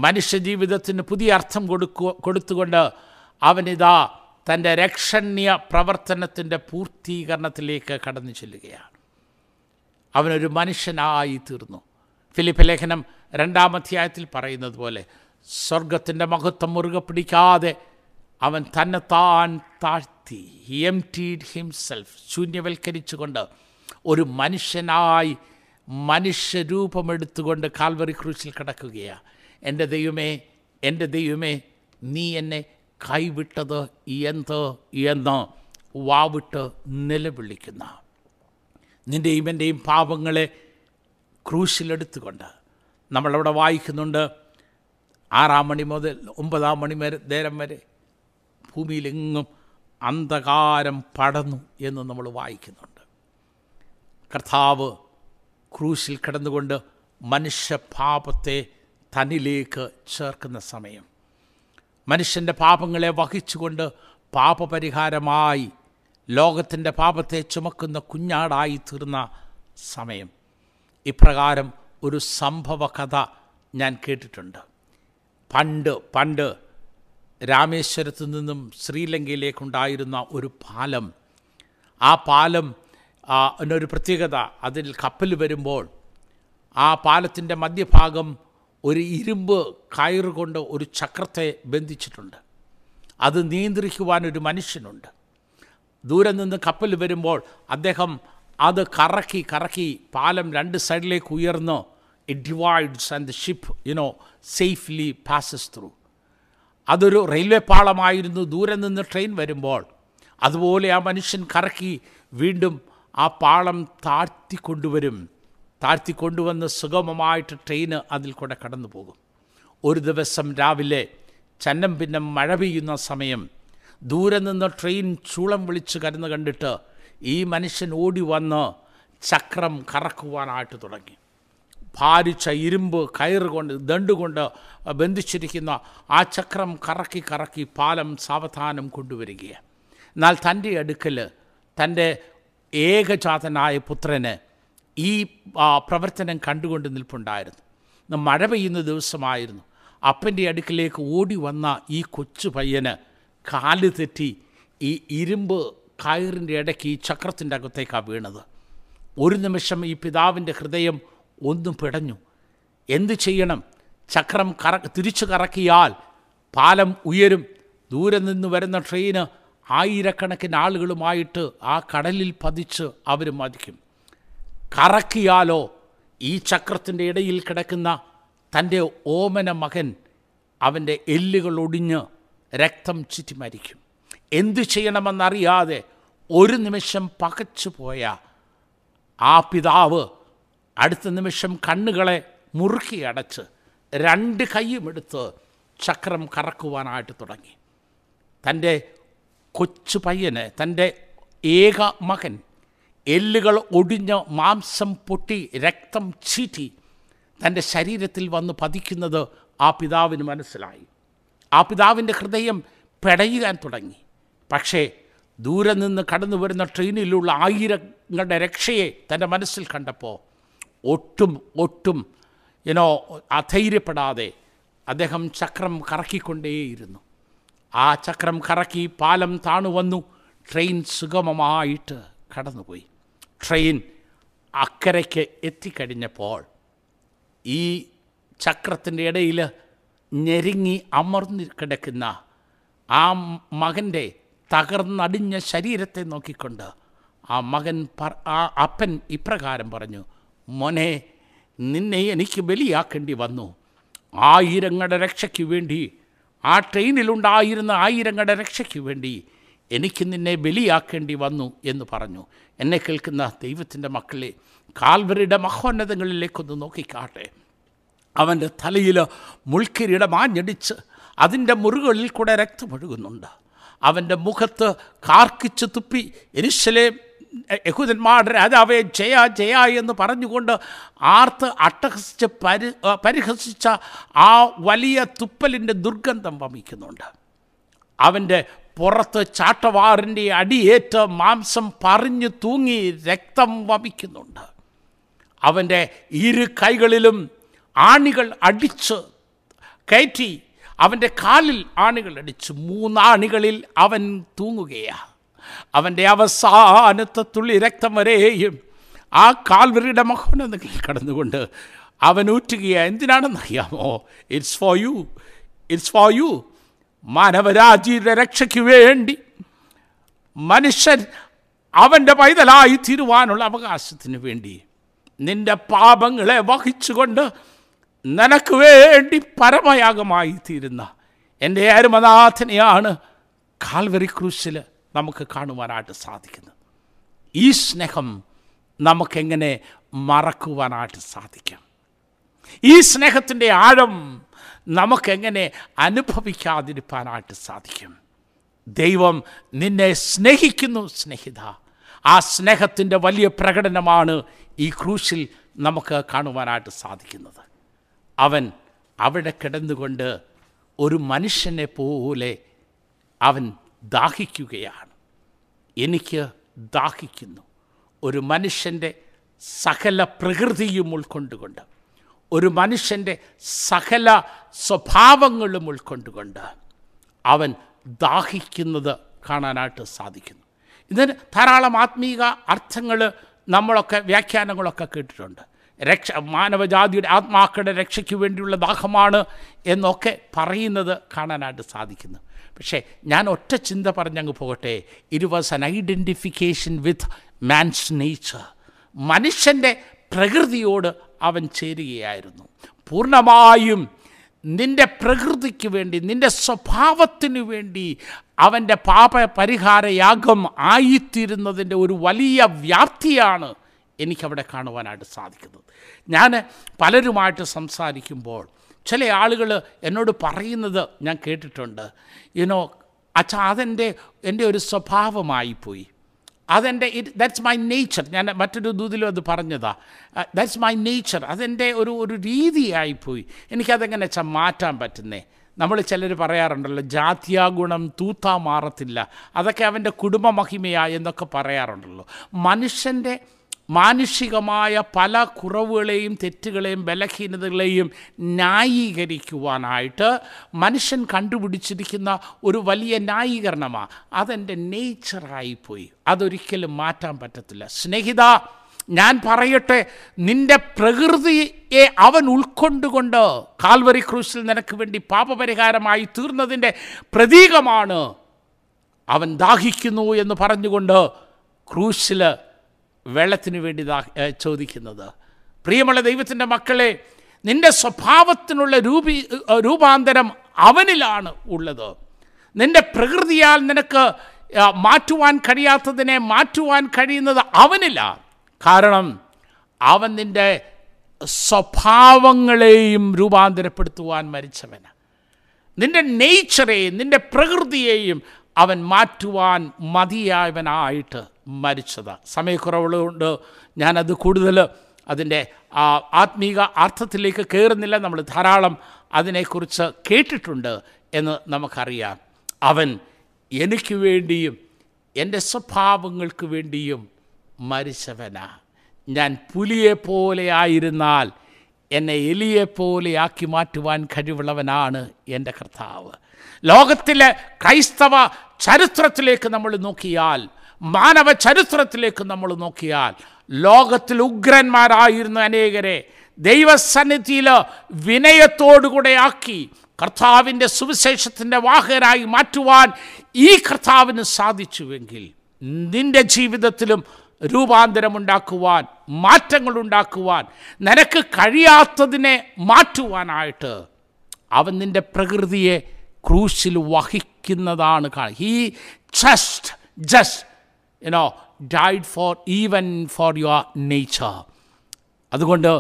മനുഷ്യജീവിതത്തിന് പുതിയ അർത്ഥം കൊടുക്കു കൊടുത്തുകൊണ്ട് അവനിതാ തൻ്റെ രക്ഷണ്യ പ്രവർത്തനത്തിൻ്റെ പൂർത്തീകരണത്തിലേക്ക് കടന്നു ചെല്ലുകയാണ്. അവനൊരു മനുഷ്യനായി തീർന്നു. ഫിലിപ്പ് ലേഖനം രണ്ടാം അധ്യായത്തിൽ പറയുന്നത് പോലെ സ്വർഗത്തിൻ്റെ മഹത്വം മുറുകെ പിടിക്കാതെ അവൻ തന്നെത്താൻ താഴ്ത്തി, ഹി എംപ്റ്റീഡ് ഹിംസെൽഫ്, ശൂന്യവൽക്കരിച്ചുകൊണ്ട് ഒരു മനുഷ്യനായി മനുഷ്യരൂപമെടുത്തുകൊണ്ട് കാൽവറി ക്രൂശിൽ കിടക്കുകയാണ്. എൻ്റെ ദൈവമേ എൻ്റെ ദൈവമേ നീ എന്നെ കൈവിട്ടത് എന്ത് എന്ന് വാവിട്ട് നിലവിളിക്കുന്ന, നിൻ്റെയും എൻ്റെയും പാപങ്ങളെ ക്രൂശിലെടുത്തുകൊണ്ട്. നമ്മളവിടെ വായിക്കുന്നുണ്ട്, ആറാം മണി മുതൽ ഒമ്പതാം മണി വരെ നേരം വരെ ഭൂമിയിലെങ്ങും അന്ധകാരം പടന്നു എന്ന് നമ്മൾ വായിക്കുന്നുണ്ട്. കർത്താവ് ക്രൂശിൽ കിടന്നുകൊണ്ട് മനുഷ്യപാപത്തെ തന്നിലേക്ക് ചേർക്കുന്ന സമയം, മനുഷ്യൻ്റെ പാപങ്ങളെ വഹിച്ചുകൊണ്ട് പാപപരിഹാരമായി ലോകത്തിൻ്റെ പാപത്തെ ചുമക്കുന്ന കുഞ്ഞാടായി തീർന്ന സമയം. ഇപ്രകാരം ഒരു സംഭവ കഥ ഞാൻ കേട്ടിട്ടുണ്ട്. പണ്ട് പണ്ട് രാമേശ്വരത്തു നിന്നും ശ്രീലങ്കയിലേക്കുണ്ടായിരുന്ന ഒരു പാലം, ആ പാലം എന്നൊരു പ്രത്യേകത, അതിൽ കപ്പൽ വരുമ്പോൾ ആ പാലത്തിൻ്റെ മധ്യഭാഗം ഒരു ഇരുമ്പ് കയറുകൊണ്ട് ഒരു ചക്രത്തെ ബന്ധിച്ചിട്ടുണ്ട്. അത് നിയന്ത്രിക്കുവാനൊരു മനുഷ്യനുണ്ട്. ദൂരെ നിന്ന് കപ്പൽ വരുമ്പോൾ അദ്ദേഹം അത് കറക്കി കറക്കി പാലം രണ്ട് സൈഡിലേക്ക് ഉയർന്ന് it divides and the ship, you know, safely passes through. അതൊരു റെയിൽവേ പാളമായിരുന്നു ദൂരെ നിന്ന് ട്രെയിൻ വരുമ്പോൾ. അതുപോലെ ആ മനുഷ്യൻ കറക്കി വീണ്ടും ആ പാളം താഴ്ത്തിക്കൊണ്ടുവരും. താഴ്ത്തിക്കൊണ്ടുവന്ന് സുഗമമായിട്ട് ട്രെയിന് അതിൽ കൂടെ കടന്നു പോകും. ഒരു ദിവസം രാവിലെ ചന്നം പിന്നെ മഴ പെയ്യുന്ന സമയം, ദൂരെ നിന്ന് ട്രെയിൻ ചൂളം വിളിച്ച് കരുന്ന് കണ്ടിട്ട് ഈ മനുഷ്യൻ ഓടി വന്ന് ചക്രം കറക്കുവാനായിട്ട് തുടങ്ങി. ഭാരിച്ച ഇരുമ്പ് കയറുകൊണ്ട് ദണ്ടുകൊണ്ട് ബന്ധിച്ചിരിക്കുന്ന ആ ചക്രം കറക്കി കറക്കി പാലം സാവധാനം കൊണ്ടുവരികയാണ്. എന്നാൽ തൻ്റെ അടുക്കൽ തൻ്റെ ഏകജാതനായ പുത്രന് ഈ പ്രവർത്തനം കണ്ടുകൊണ്ട് നിൽപ്പുണ്ടായിരുന്നു. മഴ പെയ്യുന്ന ദിവസമായിരുന്നു. അപ്പൻ്റെ അടുക്കലേക്ക് ഓടി വന്ന ഈ കൊച്ചു പയ്യന് കാല് തെറ്റി ഈ ഇരുമ്പ് കയറിൻ്റെ ഇടയ്ക്ക് ഈ ചക്രത്തിൻ്റെ അകത്തേക്കാണ് വീണത്. ഒരു നിമിഷം ഈ പിതാവിൻ്റെ ഹൃദയം ഒന്നും പിടഞ്ഞു. എന്തു ചെയ്യണം? ചക്രം കറ തിരിച്ചു കറക്കിയാൽ പാലം ഉയരും. ദൂരെ നിന്ന് വരുന്ന ട്രെയിന് ആയിരക്കണക്കിന് ആളുകളുമായിട്ട് ആ കടലിൽ പതിച്ച് അവർ മതിക്കും. കറക്കിയാലോ ഈ ചക്രത്തിൻ്റെ ഇടയിൽ കിടക്കുന്ന തൻ്റെ ഓമന മകൻ, അവൻ്റെ എല്ലുകൾ ഒടിഞ്ഞ് രക്തം ചുറ്റി മരിക്കും. എന്തു ചെയ്യണമെന്നറിയാതെ ഒരു നിമിഷം പകച്ചു പോയ ആ പിതാവ് അടുത്ത നിമിഷം കണ്ണുകളെ മുറുക്കി അടച്ച് രണ്ട് കൈയുമെടുത്ത് ചക്രം കറക്കുവാനായിട്ട് തുടങ്ങി. തൻ്റെ കൊച്ചു പയ്യന്, തൻ്റെ ഏക മകൻ, എല്ലുകൾ ഒടിഞ്ഞ് മാംസം പൊട്ടി രക്തം ചീറ്റി തൻ്റെ ശരീരത്തിൽ വന്ന് പതിക്കുന്നത് ആ പിതാവിന് മനസ്സിലായി. ആ പിതാവിൻ്റെ ഹൃദയം പിടയാൻ തുടങ്ങി. പക്ഷേ ദൂരെ നിന്ന് കടന്നു വരുന്ന ട്രെയിനിലുള്ള ആയിരങ്ങളുടെ രക്ഷയെ തൻ്റെ മനസ്സിൽ കണ്ടപ്പോൾ ഒട്ടും ഒട്ടും ഇനോ അധൈര്യപ്പെടാതെ അദ്ദേഹം ചക്രം കറക്കിക്കൊണ്ടേയിരുന്നു. ആ ചക്രം കറക്കി പാലം താണു വന്നു. ട്രെയിൻ സുഗമമായിട്ട് കടന്നുപോയി. ട്രെയിൻ അക്കരയ്ക്ക് എത്തിക്കഴിഞ്ഞപ്പോൾ ഈ ചക്രത്തിൻ്റെ ഇടയിൽ ഞെരുങ്ങി അമർന്നു കിടക്കുന്ന ആ മകൻ്റെ തകർന്നടിഞ്ഞ ശരീരത്തെ നോക്കിക്കൊണ്ട് ആ മകൻ പർ ആ അപ്പൻ ഇപ്രകാരം പറഞ്ഞു: മോനെ, നിന്നെ എനിക്ക് ബലിയാക്കേണ്ടി വന്നു. ആയിരങ്ങളുടെ രക്ഷയ്ക്ക് വേണ്ടി, ആ ട്രെയിനിലുണ്ടായിരുന്ന ആയിരങ്ങളുടെ രക്ഷയ്ക്ക് വേണ്ടി എനിക്ക് നിന്നെ ബലിയാക്കേണ്ടി വന്നു എന്ന് പറഞ്ഞു. എന്നെ കേൾക്കുന്ന ദൈവത്തിൻ്റെ മക്കളെ, കാൽവരിയുടെ മഹോന്നതങ്ങളിലേക്കൊന്ന് നോക്കിക്കാട്ടെ. അവൻ്റെ തലയിൽ മുൾക്കിരീടം മാഞ്ഞടിച്ച് അതിൻ്റെ മുറികളിൽ കൂടെ രക്തമൊഴുകുന്നുണ്ട്. അവൻ്റെ മുഖത്ത് കാർക്കിച്ച് തുപ്പി യെരൂശലേം യഹൂദന്മാരുടെ രാജാവേ ജയ ജയ എന്ന് പറഞ്ഞുകൊണ്ട് ആർത്ത് അട്ടഹസിച്ച് പരി പരിഹസിച്ച ആ വലിയ തുപ്പലിൻ്റെ ദുർഗന്ധം വമിക്കുന്നുണ്ട്. അവൻ്റെ പുറത്ത് ചാട്ടവാറിൻ്റെ അടിയേറ്റ് മാംസം പറഞ്ഞു തൂങ്ങി രക്തം വമിക്കുന്നുണ്ട്. അവൻ്റെ ഇരു കൈകളിലും ആണികൾ അടിച്ച് കയറ്റി, അവൻ്റെ കാലിൽ ആണികൾ അടിച്ച് മൂന്നാണികളിൽ അവൻ തൂങ്ങുകയാണ്. അവൻ്റെ അവസാനത്തെ തുള്ളി രക്തം വരെയും ആ കാൽവരിയുടെ മഹോന്നതങ്ങളിൽ കടന്നുകൊണ്ട് അവൻ ഊറ്റുകയാണ്. എന്തിനാണെന്നറിയാമോ? It's for you, it's for you. മാനവരാജിയുടെ രക്ഷയ്ക്ക് വേണ്ടി, മനുഷ്യൻ അവൻ്റെ പൈതലായി തീരുവാനുള്ള അവകാശത്തിന് വേണ്ടി, നിൻ്റെ പാപങ്ങളെ വഹിച്ചുകൊണ്ട് നിനക്ക് വേണ്ടി പരമയാഗമായി തീരുന്ന എൻ്റെ അരുമനാഥനെയാണ് കാൽവരി ക്രൂശിൽ നമുക്ക് കാണുവാനായിട്ട് സാധിക്കുന്നത്. ഈ സ്നേഹം നമുക്കെങ്ങനെ മറക്കുവാനായിട്ട് സാധിക്കും? ഈ സ്നേഹത്തിൻ്റെ ആഴം നമുക്കെങ്ങനെ അനുഭവിക്കാതിരിക്കാനായിട്ട് സാധിക്കും? ദൈവം നിന്നെ സ്നേഹിക്കുന്നു സ്നേഹിത. ആ സ്നേഹത്തിൻ്റെ വലിയ പ്രകടനമാണ് ഈ ക്രൂശിൽ നമുക്ക് കാണുവാനായിട്ട് സാധിക്കുന്നത്. അവൻ അവിടെ കിടന്നുകൊണ്ട് ഒരു മനുഷ്യനെ പോലെ അവൻ ദാഹിക്കുകയാണ്. എനിക്ക് ദാഹിക്കുന്നു. ഒരു മനുഷ്യൻ്റെ സകല പ്രകൃതിയും ഉൾക്കൊണ്ടുകൊണ്ട്, ഒരു മനുഷ്യൻ്റെ സകല സ്വഭാവങ്ങളും ഉൾക്കൊണ്ടുകൊണ്ട് അവൻ ദാഹിക്കുന്നത് കാണാനായിട്ട് സാധിക്കുന്നു. ഇതിന് ധാരാളം ആത്മീക അർത്ഥങ്ങൾ നമ്മളൊക്കെ വ്യാഖ്യാനങ്ങളൊക്കെ കേട്ടിട്ടുണ്ട്. രക്ഷ, മാനവജാതിയുടെ ആത്മാക്കളുടെ രക്ഷയ്ക്ക് വേണ്ടിയുള്ള ദാഹമാണ് എന്നൊക്കെ പറയുന്നത് കാണാനായിട്ട് സാധിക്കുന്നു. പക്ഷേ ഞാൻ ഒറ്റ ചിന്ത പറഞ്ഞങ്ങ് പോകട്ടെ. It was an identification with man's nature. മനുഷ്യൻ്റെ പ്രകൃതിയോട് അവൻ ചേരുകയായിരുന്നു. പൂർണ്ണമായും നിൻ്റെ പ്രകൃതിക്ക് വേണ്ടി, നിൻ്റെ സ്വഭാവത്തിനു വേണ്ടി അവൻ്റെ പാപ പരിഹാരയാഗം ആയിത്തീരുന്നതിൻ്റെ ഒരു വലിയ വ്യാപ്തിയാണ് എനിക്കവിടെ കാണുവാനായിട്ട് സാധിക്കുന്നത്. ഞാൻ പലരുമായിട്ട് സംസാരിക്കുമ്പോൾ ചില ആളുകൾ എന്നോട് പറയുന്നത് ഞാൻ കേട്ടിട്ടുണ്ട്, യുനോ അച്ഛാ അതെൻ്റെ എൻ്റെ ഒരു സ്വഭാവമായിപ്പോയി, അതെൻ്റെ ഇറ്റ് ദാറ്റ്സ് മൈ നേച്ചർ. ഞാൻ മറ്റൊരു ദൂതിലും അത് പറഞ്ഞതാ, ദാറ്റ്സ് മൈ നേച്ചർ, അതെൻ്റെ ഒരു ഒരു രീതിയായിപ്പോയി, എനിക്കതെങ്ങനെ വെച്ചാൽ മാറ്റാൻ പറ്റുന്നേ. നമ്മൾ ചിലർ പറയാറുണ്ടല്ലോ, ജാത്യാഗുണം തൂത്താ മാറത്തില്ല, അതൊക്കെ അവൻ്റെ കുടുംബമഹിമയാ എന്നൊക്കെ പറയാറുണ്ടല്ലോ. മനുഷ്യൻ്റെ മാനുഷികമായ പല കുറവുകളെയും തെറ്റുകളെയും ബലഹീനതകളെയും ന്യായീകരിക്കുവാനായിട്ട് മനുഷ്യൻ കണ്ടുപിടിച്ചിരിക്കുന്ന ഒരു വലിയ ന്യായീകരണമാണ് അതെൻ്റെ നേച്ചറായിപ്പോയി, അതൊരിക്കലും മാറ്റാൻ പറ്റത്തില്ല. സ്നേഹിത, ഞാൻ പറയട്ടെ, നിൻ്റെ പ്രകൃതിയെ അവൻ ഉൾക്കൊണ്ടുകൊണ്ട് കാൽവറി ക്രൂശിൽ നിനക്ക് വേണ്ടി പാപപരിഹാരമായി തീർന്നതിൻ്റെ പ്രതീകമാണ് അവൻ ദാഹിക്കുന്നു എന്ന് പറഞ്ഞുകൊണ്ട് ക്രൂശിൽ വെള്ളത്തിനു വേണ്ടി ചോദിക്കുന്നത്. പ്രിയമുള്ള ദൈവത്തിൻ്റെ മക്കളെ, നിൻ്റെ സ്വഭാവത്തിനുള്ള രൂപീ രൂപാന്തരം അവനിലാണ് ഉള്ളത്. നിൻ്റെ പ്രകൃതിയാൽ നിനക്ക് മാറ്റുവാൻ കഴിയാത്തതിനെ മാറ്റുവാൻ കഴിയുന്നത് അവനിലാണ്. കാരണം അവൻ നിൻ്റെ സ്വഭാവങ്ങളെയും രൂപാന്തരപ്പെടുത്തുവാൻ മരിച്ചവന്. നിൻ്റെ നേച്ചറേയും നിൻ്റെ പ്രകൃതിയെയും അവൻ മാറ്റുവാൻ മതിയായവനായിട്ട് മരിച്ചത്. സമയക്കുറവുള്ളതുകൊണ്ട് ഞാനത് കൂടുതൽ അതിൻ്റെ ആത്മീക അർത്ഥത്തിലേക്ക് കയറുന്നില്ല. നമ്മൾ ധാരാളം അതിനെക്കുറിച്ച് കേട്ടിട്ടുണ്ട് എന്ന് നമുക്കറിയാം. അവൻ എനിക്ക് വേണ്ടിയും എൻ്റെ സ്വഭാവങ്ങൾക്ക് വേണ്ടിയും മരിച്ചവനാ. ഞാൻ പുലിയെപ്പോലെ ആയിരുന്നാൽ എന്നെ എലിയെപ്പോലെ ആക്കി മാറ്റുവാൻ കഴിവുള്ളവനാണ് എൻ്റെ കർത്താവ്. ലോകത്തിലെ ക്രൈസ്തവ ചരിത്രത്തിലേക്ക് നമ്മൾ നോക്കിയാൽ, മാനവ ചരിത്രത്തിലേക്ക് നമ്മൾ നോക്കിയാൽ, ലോകത്തിൽ ഉഗ്രന്മാരായിരുന്ന അനേകരെ ദൈവസന്നിധിയിൽ വിനയത്തോടുകൂടെ ആക്കി കർത്താവിൻ്റെ സുവിശേഷത്തിൻ്റെ വാഹകരായി മാറ്റുവാൻ ഈ കർത്താവിന് സാധിച്ചുവെങ്കിൽ, നിൻ്റെ ജീവിതത്തിലും രൂപാന്തരമുണ്ടാക്കുവാൻ, മാറ്റങ്ങളുണ്ടാക്കുവാൻ, നിനക്ക് കഴിയാത്തതിനെ മാറ്റുവാനായിട്ട് അവൻ നിൻ്റെ പ്രകൃതിയെ ക്രൂശിൽ വഹിക്കുന്നതാണ്. He just just you know died for even for your nature. അതുകൊണ്ട്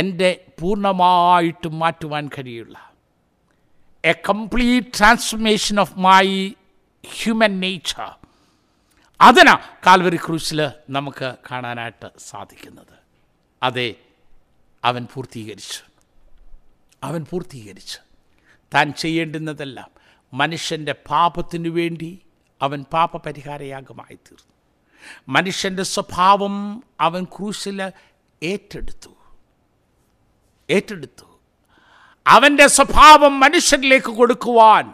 എൻ്റെ പൂർണ്ണമായിട്ട് മാറ്റുവാൻ കഴിയുള്ള a complete transformation of my human nature, അതിനാ കാൽവറി ക്രൂശിൽ നമുക്ക് കാണാനായിട്ട് സാധിക്കുന്നത്. അതെ, അവൻ പൂർത്തീകരിച്ചു, അവൻ പൂർത്തീകരിച്ചു താൻ ചെയ്യേണ്ടുന്നതെല്ലാം. മനുഷ്യൻ്റെ പാപത്തിനു വേണ്ടി അവൻ പാപപരിഹാരയാഗമായി തീർന്നു. മനുഷ്യൻ്റെ സ്വഭാവം അവൻ ക്രൂശിൽ ഏറ്റെടുത്തു ഏറ്റെടുത്തു അവൻ്റെ സ്വഭാവം മനുഷ്യരിലേക്ക് കൊടുക്കുവാൻ,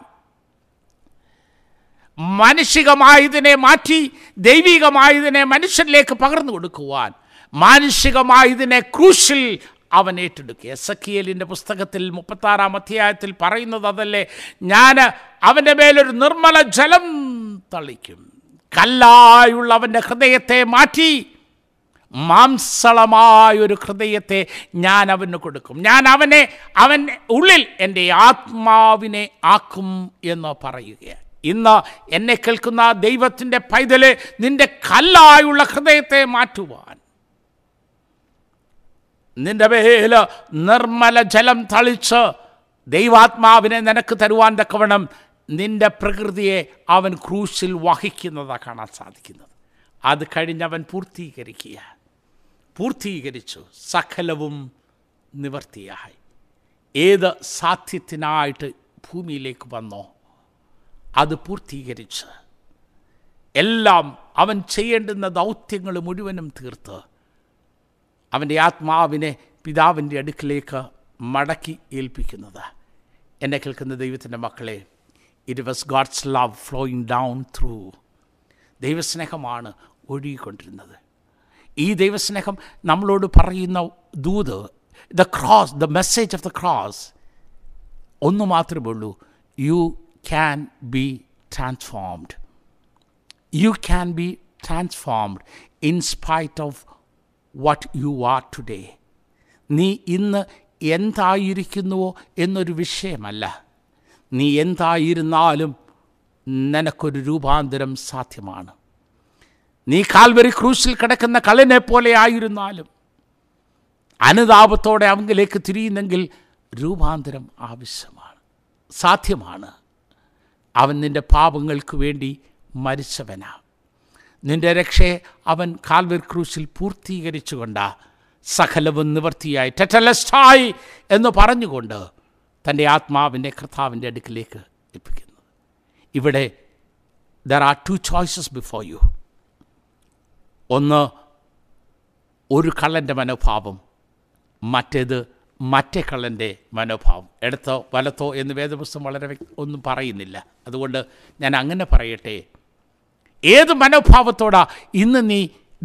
മാനുഷികമായതിനെ മാറ്റി ദൈവികമായതിനെ മനുഷ്യരിലേക്ക് പകർന്നു കൊടുക്കുവാൻ, മാനുഷികമായതിനെ ക്രൂശിൽ അവൻ ഏറ്റെടുക്കുക. എസക്കിയേലിൻ്റെ പുസ്തകത്തിൽ മുപ്പത്താറാം അധ്യായത്തിൽ പറയുന്നത് അതല്ലേ, ഞാൻ അവൻ്റെ മേലൊരു നിർമ്മല ജലം തളിക്കും, കല്ലായുള്ള അവൻ്റെ ഹൃദയത്തെ മാറ്റി മാംസളമായൊരു ഹൃദയത്തെ ഞാൻ അവന് കൊടുക്കും, ഞാൻ അവനെ അവൻ്റെ ഉള്ളിൽ എൻ്റെ ആത്മാവിനെ ആക്കും എന്ന് പറയുകയാണ്. ഇന്ന് എന്നെ കേൾക്കുന്ന ദൈവത്തിൻ്റെ പൈതലെ, നിൻ്റെ കല്ലായുള്ള ഹൃദയത്തെ മാറ്റുവാൻ, നിൻ്റെ മേൽ നിർമ്മല ജലം തളിച്ച് ദൈവാത്മാവിനെ നിനക്ക് തരുവാൻ തക്കവണ്ണം നിൻ്റെ പ്രകൃതിയെ അവൻ ക്രൂശിൽ വഹിക്കുന്നതാണ് കാണാൻ സാധിക്കുന്നത്. അത് കഴിഞ്ഞവൻ പൂർത്തീകരിക്കുക, പൂർത്തീകരിച്ചു, സകലവും നിവർത്തിയായി. ഏത് സാധ്യത്തിനായിട്ട് ഭൂമിയിലേക്ക് വന്നോ അത് പൂർത്തീകരിച്ച്, എല്ലാം അവൻ ചെയ്യേണ്ടുന്ന ദൗത്യങ്ങൾ മുഴുവനും തീർത്ത് അവൻ്റെ ആത്മാവിനെ പിതാവിൻ്റെ അടുക്കിലേക്ക് മടക്കി ഏൽപ്പിക്കുന്നത്. എന്നെ കേൾക്കുന്ന ദൈവത്തിൻ്റെ മക്കളെ, it was God's love flowing down through. ദൈവസ്നേഹമാണ് ഒഴുകിക്കൊണ്ടിരുന്നത്. ഈ ദൈവസ്നേഹം നമ്മളോട് പറയുന്ന ദൂത്, the cross, the message of the cross ഒന്നു മാത്രമേ ഉള്ളൂ, you can be transformed, you can be transformed in spite of what you are today. നീ ഇന്ന് എന്തായിരിക്കുന്നുവോ എന്നൊരു വിഷയമല്ല. നീ എന്തായിരുന്നാലും നിനക്കൊരു രൂപാന്തരം സാധ്യമാണ്. നീ കാൽവരി ക്രൂശിൽ കിടക്കുന്ന കള്ളനെ പോലെ ആയിരുന്നാലും അനുതാപത്തോടെ അവങ്കിലേക്ക് തിരിയുന്നെങ്കിൽ രൂപാന്തരം ആവശ്യമാണ്, സാധ്യമാണ്. അവൻ നിൻ്റെ പാപങ്ങൾക്ക് വേണ്ടി മരിച്ചവനാ. നിൻ്റെ രക്ഷയെ അവൻ കാൽവരി ക്രൂശിൽ പൂർത്തീകരിച്ചു കൊണ്ടാ സകലവും നിവർത്തിയായി ടെറ്റലസ്റ്റായി എന്ന് പറഞ്ഞുകൊണ്ട് തൻ്റെ ആത്മാവിൻ്റെ കർത്താവിൻ്റെ അടുക്കിലേക്ക് ഏൽപ്പിക്കുന്നത്. ഇവിടെ there are two choices before you. ഒന്ന് ഒരു കള്ളൻ്റെ മനോഭാവം, മറ്റേത് മറ്റേ കള്ളൻ്റെ മനോഭാവം. ഇടത്തോ വലത്തോ എന്ന് വേദപുസ്തകം വളരെ ഒന്നും പറയുന്നില്ല. അതുകൊണ്ട് ഞാൻ അങ്ങനെ പറയട്ടെ, ഏത് മനോഭാവത്തോടാ ഇന്ന് നീ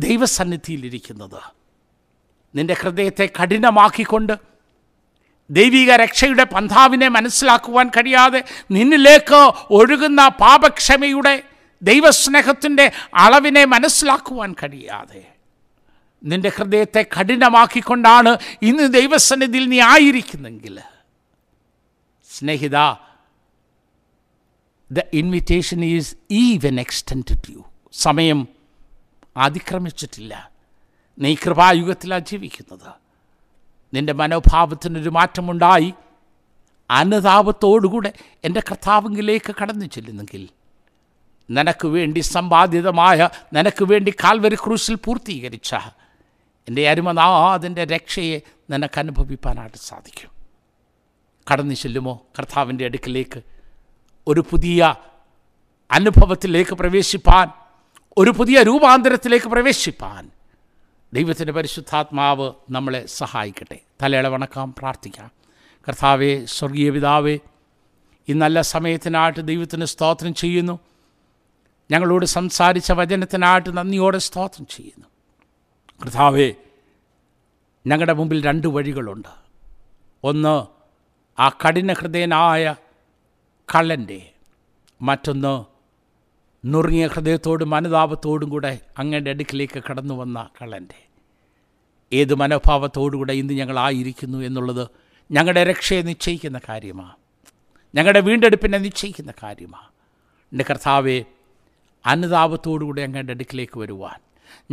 ദൈവസന്നിധിയിലിരിക്കുന്നത്? നിൻ്റെ ഹൃദയത്തെ കഠിനമാക്കിക്കൊണ്ട് ദൈവിക രക്ഷയുടെ പന്ഥാവിനെ മനസ്സിലാക്കുവാൻ കഴിയാതെ നിന്നിലേക്ക് ഒഴുകുന്ന പാപക്ഷമയുടെ ദൈവസ്നേഹത്തിൻ്റെ അളവിനെ മനസ്സിലാക്കുവാൻ കഴിയാതെ നിൻ്റെ ഹൃദയത്തെ കഠിനമാക്കിക്കൊണ്ടാണ് ഇന്ന് ദൈവസന്നിധിയിൽ നീ ആയിരിക്കുന്നെങ്കിൽ സ്നേഹിത, the invitation is even extend to you. സമയം അതിക്രമിച്ചിട്ടില്ല. നീ കൃപായുഗത്തിലാണ് ജീവിക്കുന്നത്. നിൻ്റെ മനോഭാവത്തിനൊരു മാറ്റമുണ്ടായി അനുതാപത്തോടുകൂടെ എൻ്റെ കർത്താവിലേക്ക് കടന്നു ചെല്ലുന്നെങ്കിൽ നിനക്ക് വേണ്ടി സമ്പാദിതമായ, നിനക്ക് വേണ്ടി കാൽവരി ക്രൂശിൽ പൂർത്തീകരിച്ച എൻ്റെ അരുമനാഥൻ്റെ രക്ഷയെ നിനക്ക് അനുഭവിപ്പാനായിട്ട് സാധിക്കും. കടന്നു ചെല്ലുമോ കർത്താവിൻ്റെ അടുക്കിലേക്ക്? ഒരു പുതിയ അനുഭവത്തിലേക്ക് പ്രവേശിപ്പാൻ, ഒരു പുതിയ രൂപാന്തരത്തിലേക്ക് പ്രവേശിപ്പാൻ ദൈവത്തിൻ്റെ പരിശുദ്ധാത്മാവ് നമ്മളെ സഹായിക്കട്ടെ. തലയിള വണക്കാം, പ്രാർത്ഥിക്കാം. കർത്താവേ, സ്വർഗീയ പിതാവേ, ഈ നല്ല സമയത്തിനായിട്ട് ദൈവത്തിന് സ്തോത്രം ചെയ്യുന്നു. ഞങ്ങളോട് സംസാരിച്ച വചനത്തിനായിട്ട് നന്ദിയോടെ സ്തോത്രം ചെയ്യുന്നു. കർത്താവേ, ഞങ്ങളുടെ മുമ്പിൽ രണ്ട് വഴികളുണ്ട്. ഒന്ന് ആ കഠിന ഹൃദയനായ കള്ളൻ്റെ, മറ്റൊന്ന് നുറുങ്ങിയ ഹൃദയത്തോടും അനുതാപത്തോടും കൂടെ അങ്ങയുടെ അടുക്കിലേക്ക് കടന്നു വന്ന കള്ളൻ്റെ. ഏത് മനോഭാവത്തോടുകൂടെ ഇന്ന് ഞങ്ങളായിരിക്കുന്നു എന്നുള്ളത് ഞങ്ങളുടെ രക്ഷയെ നിശ്ചയിക്കുന്ന കാര്യമാണ്, ഞങ്ങളുടെ വീണ്ടെടുപ്പിനെ നിശ്ചയിക്കുന്ന കാര്യമാണ്. എൻ്റെ കർത്താവെ, അനുതാപത്തോടുകൂടി അങ്ങയുടെ അടുക്കിലേക്ക് വരുവാൻ,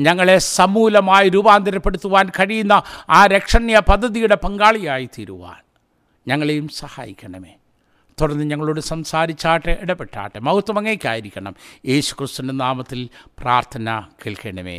ഞങ്ങളെ സമൂലമായി രൂപാന്തരപ്പെടുത്തുവാൻ കഴിയുന്ന ആ രക്ഷണീയ പദ്ധതിയുടെ പങ്കാളിയായി തീരുവാൻ ഞങ്ങളെയും സഹായിക്കണമേ. തുടർന്ന് ഞങ്ങളോട് സംസാരിച്ചാട്ടെ, ഇടപെട്ടാട്ടെ. മഹത്വം അങ്ങേയ്ക്കായിരിക്കണം. യേശു ക്രിസ്തുവിൻ്റെ നാമത്തിൽ പ്രാർത്ഥന കേൾക്കണമേ.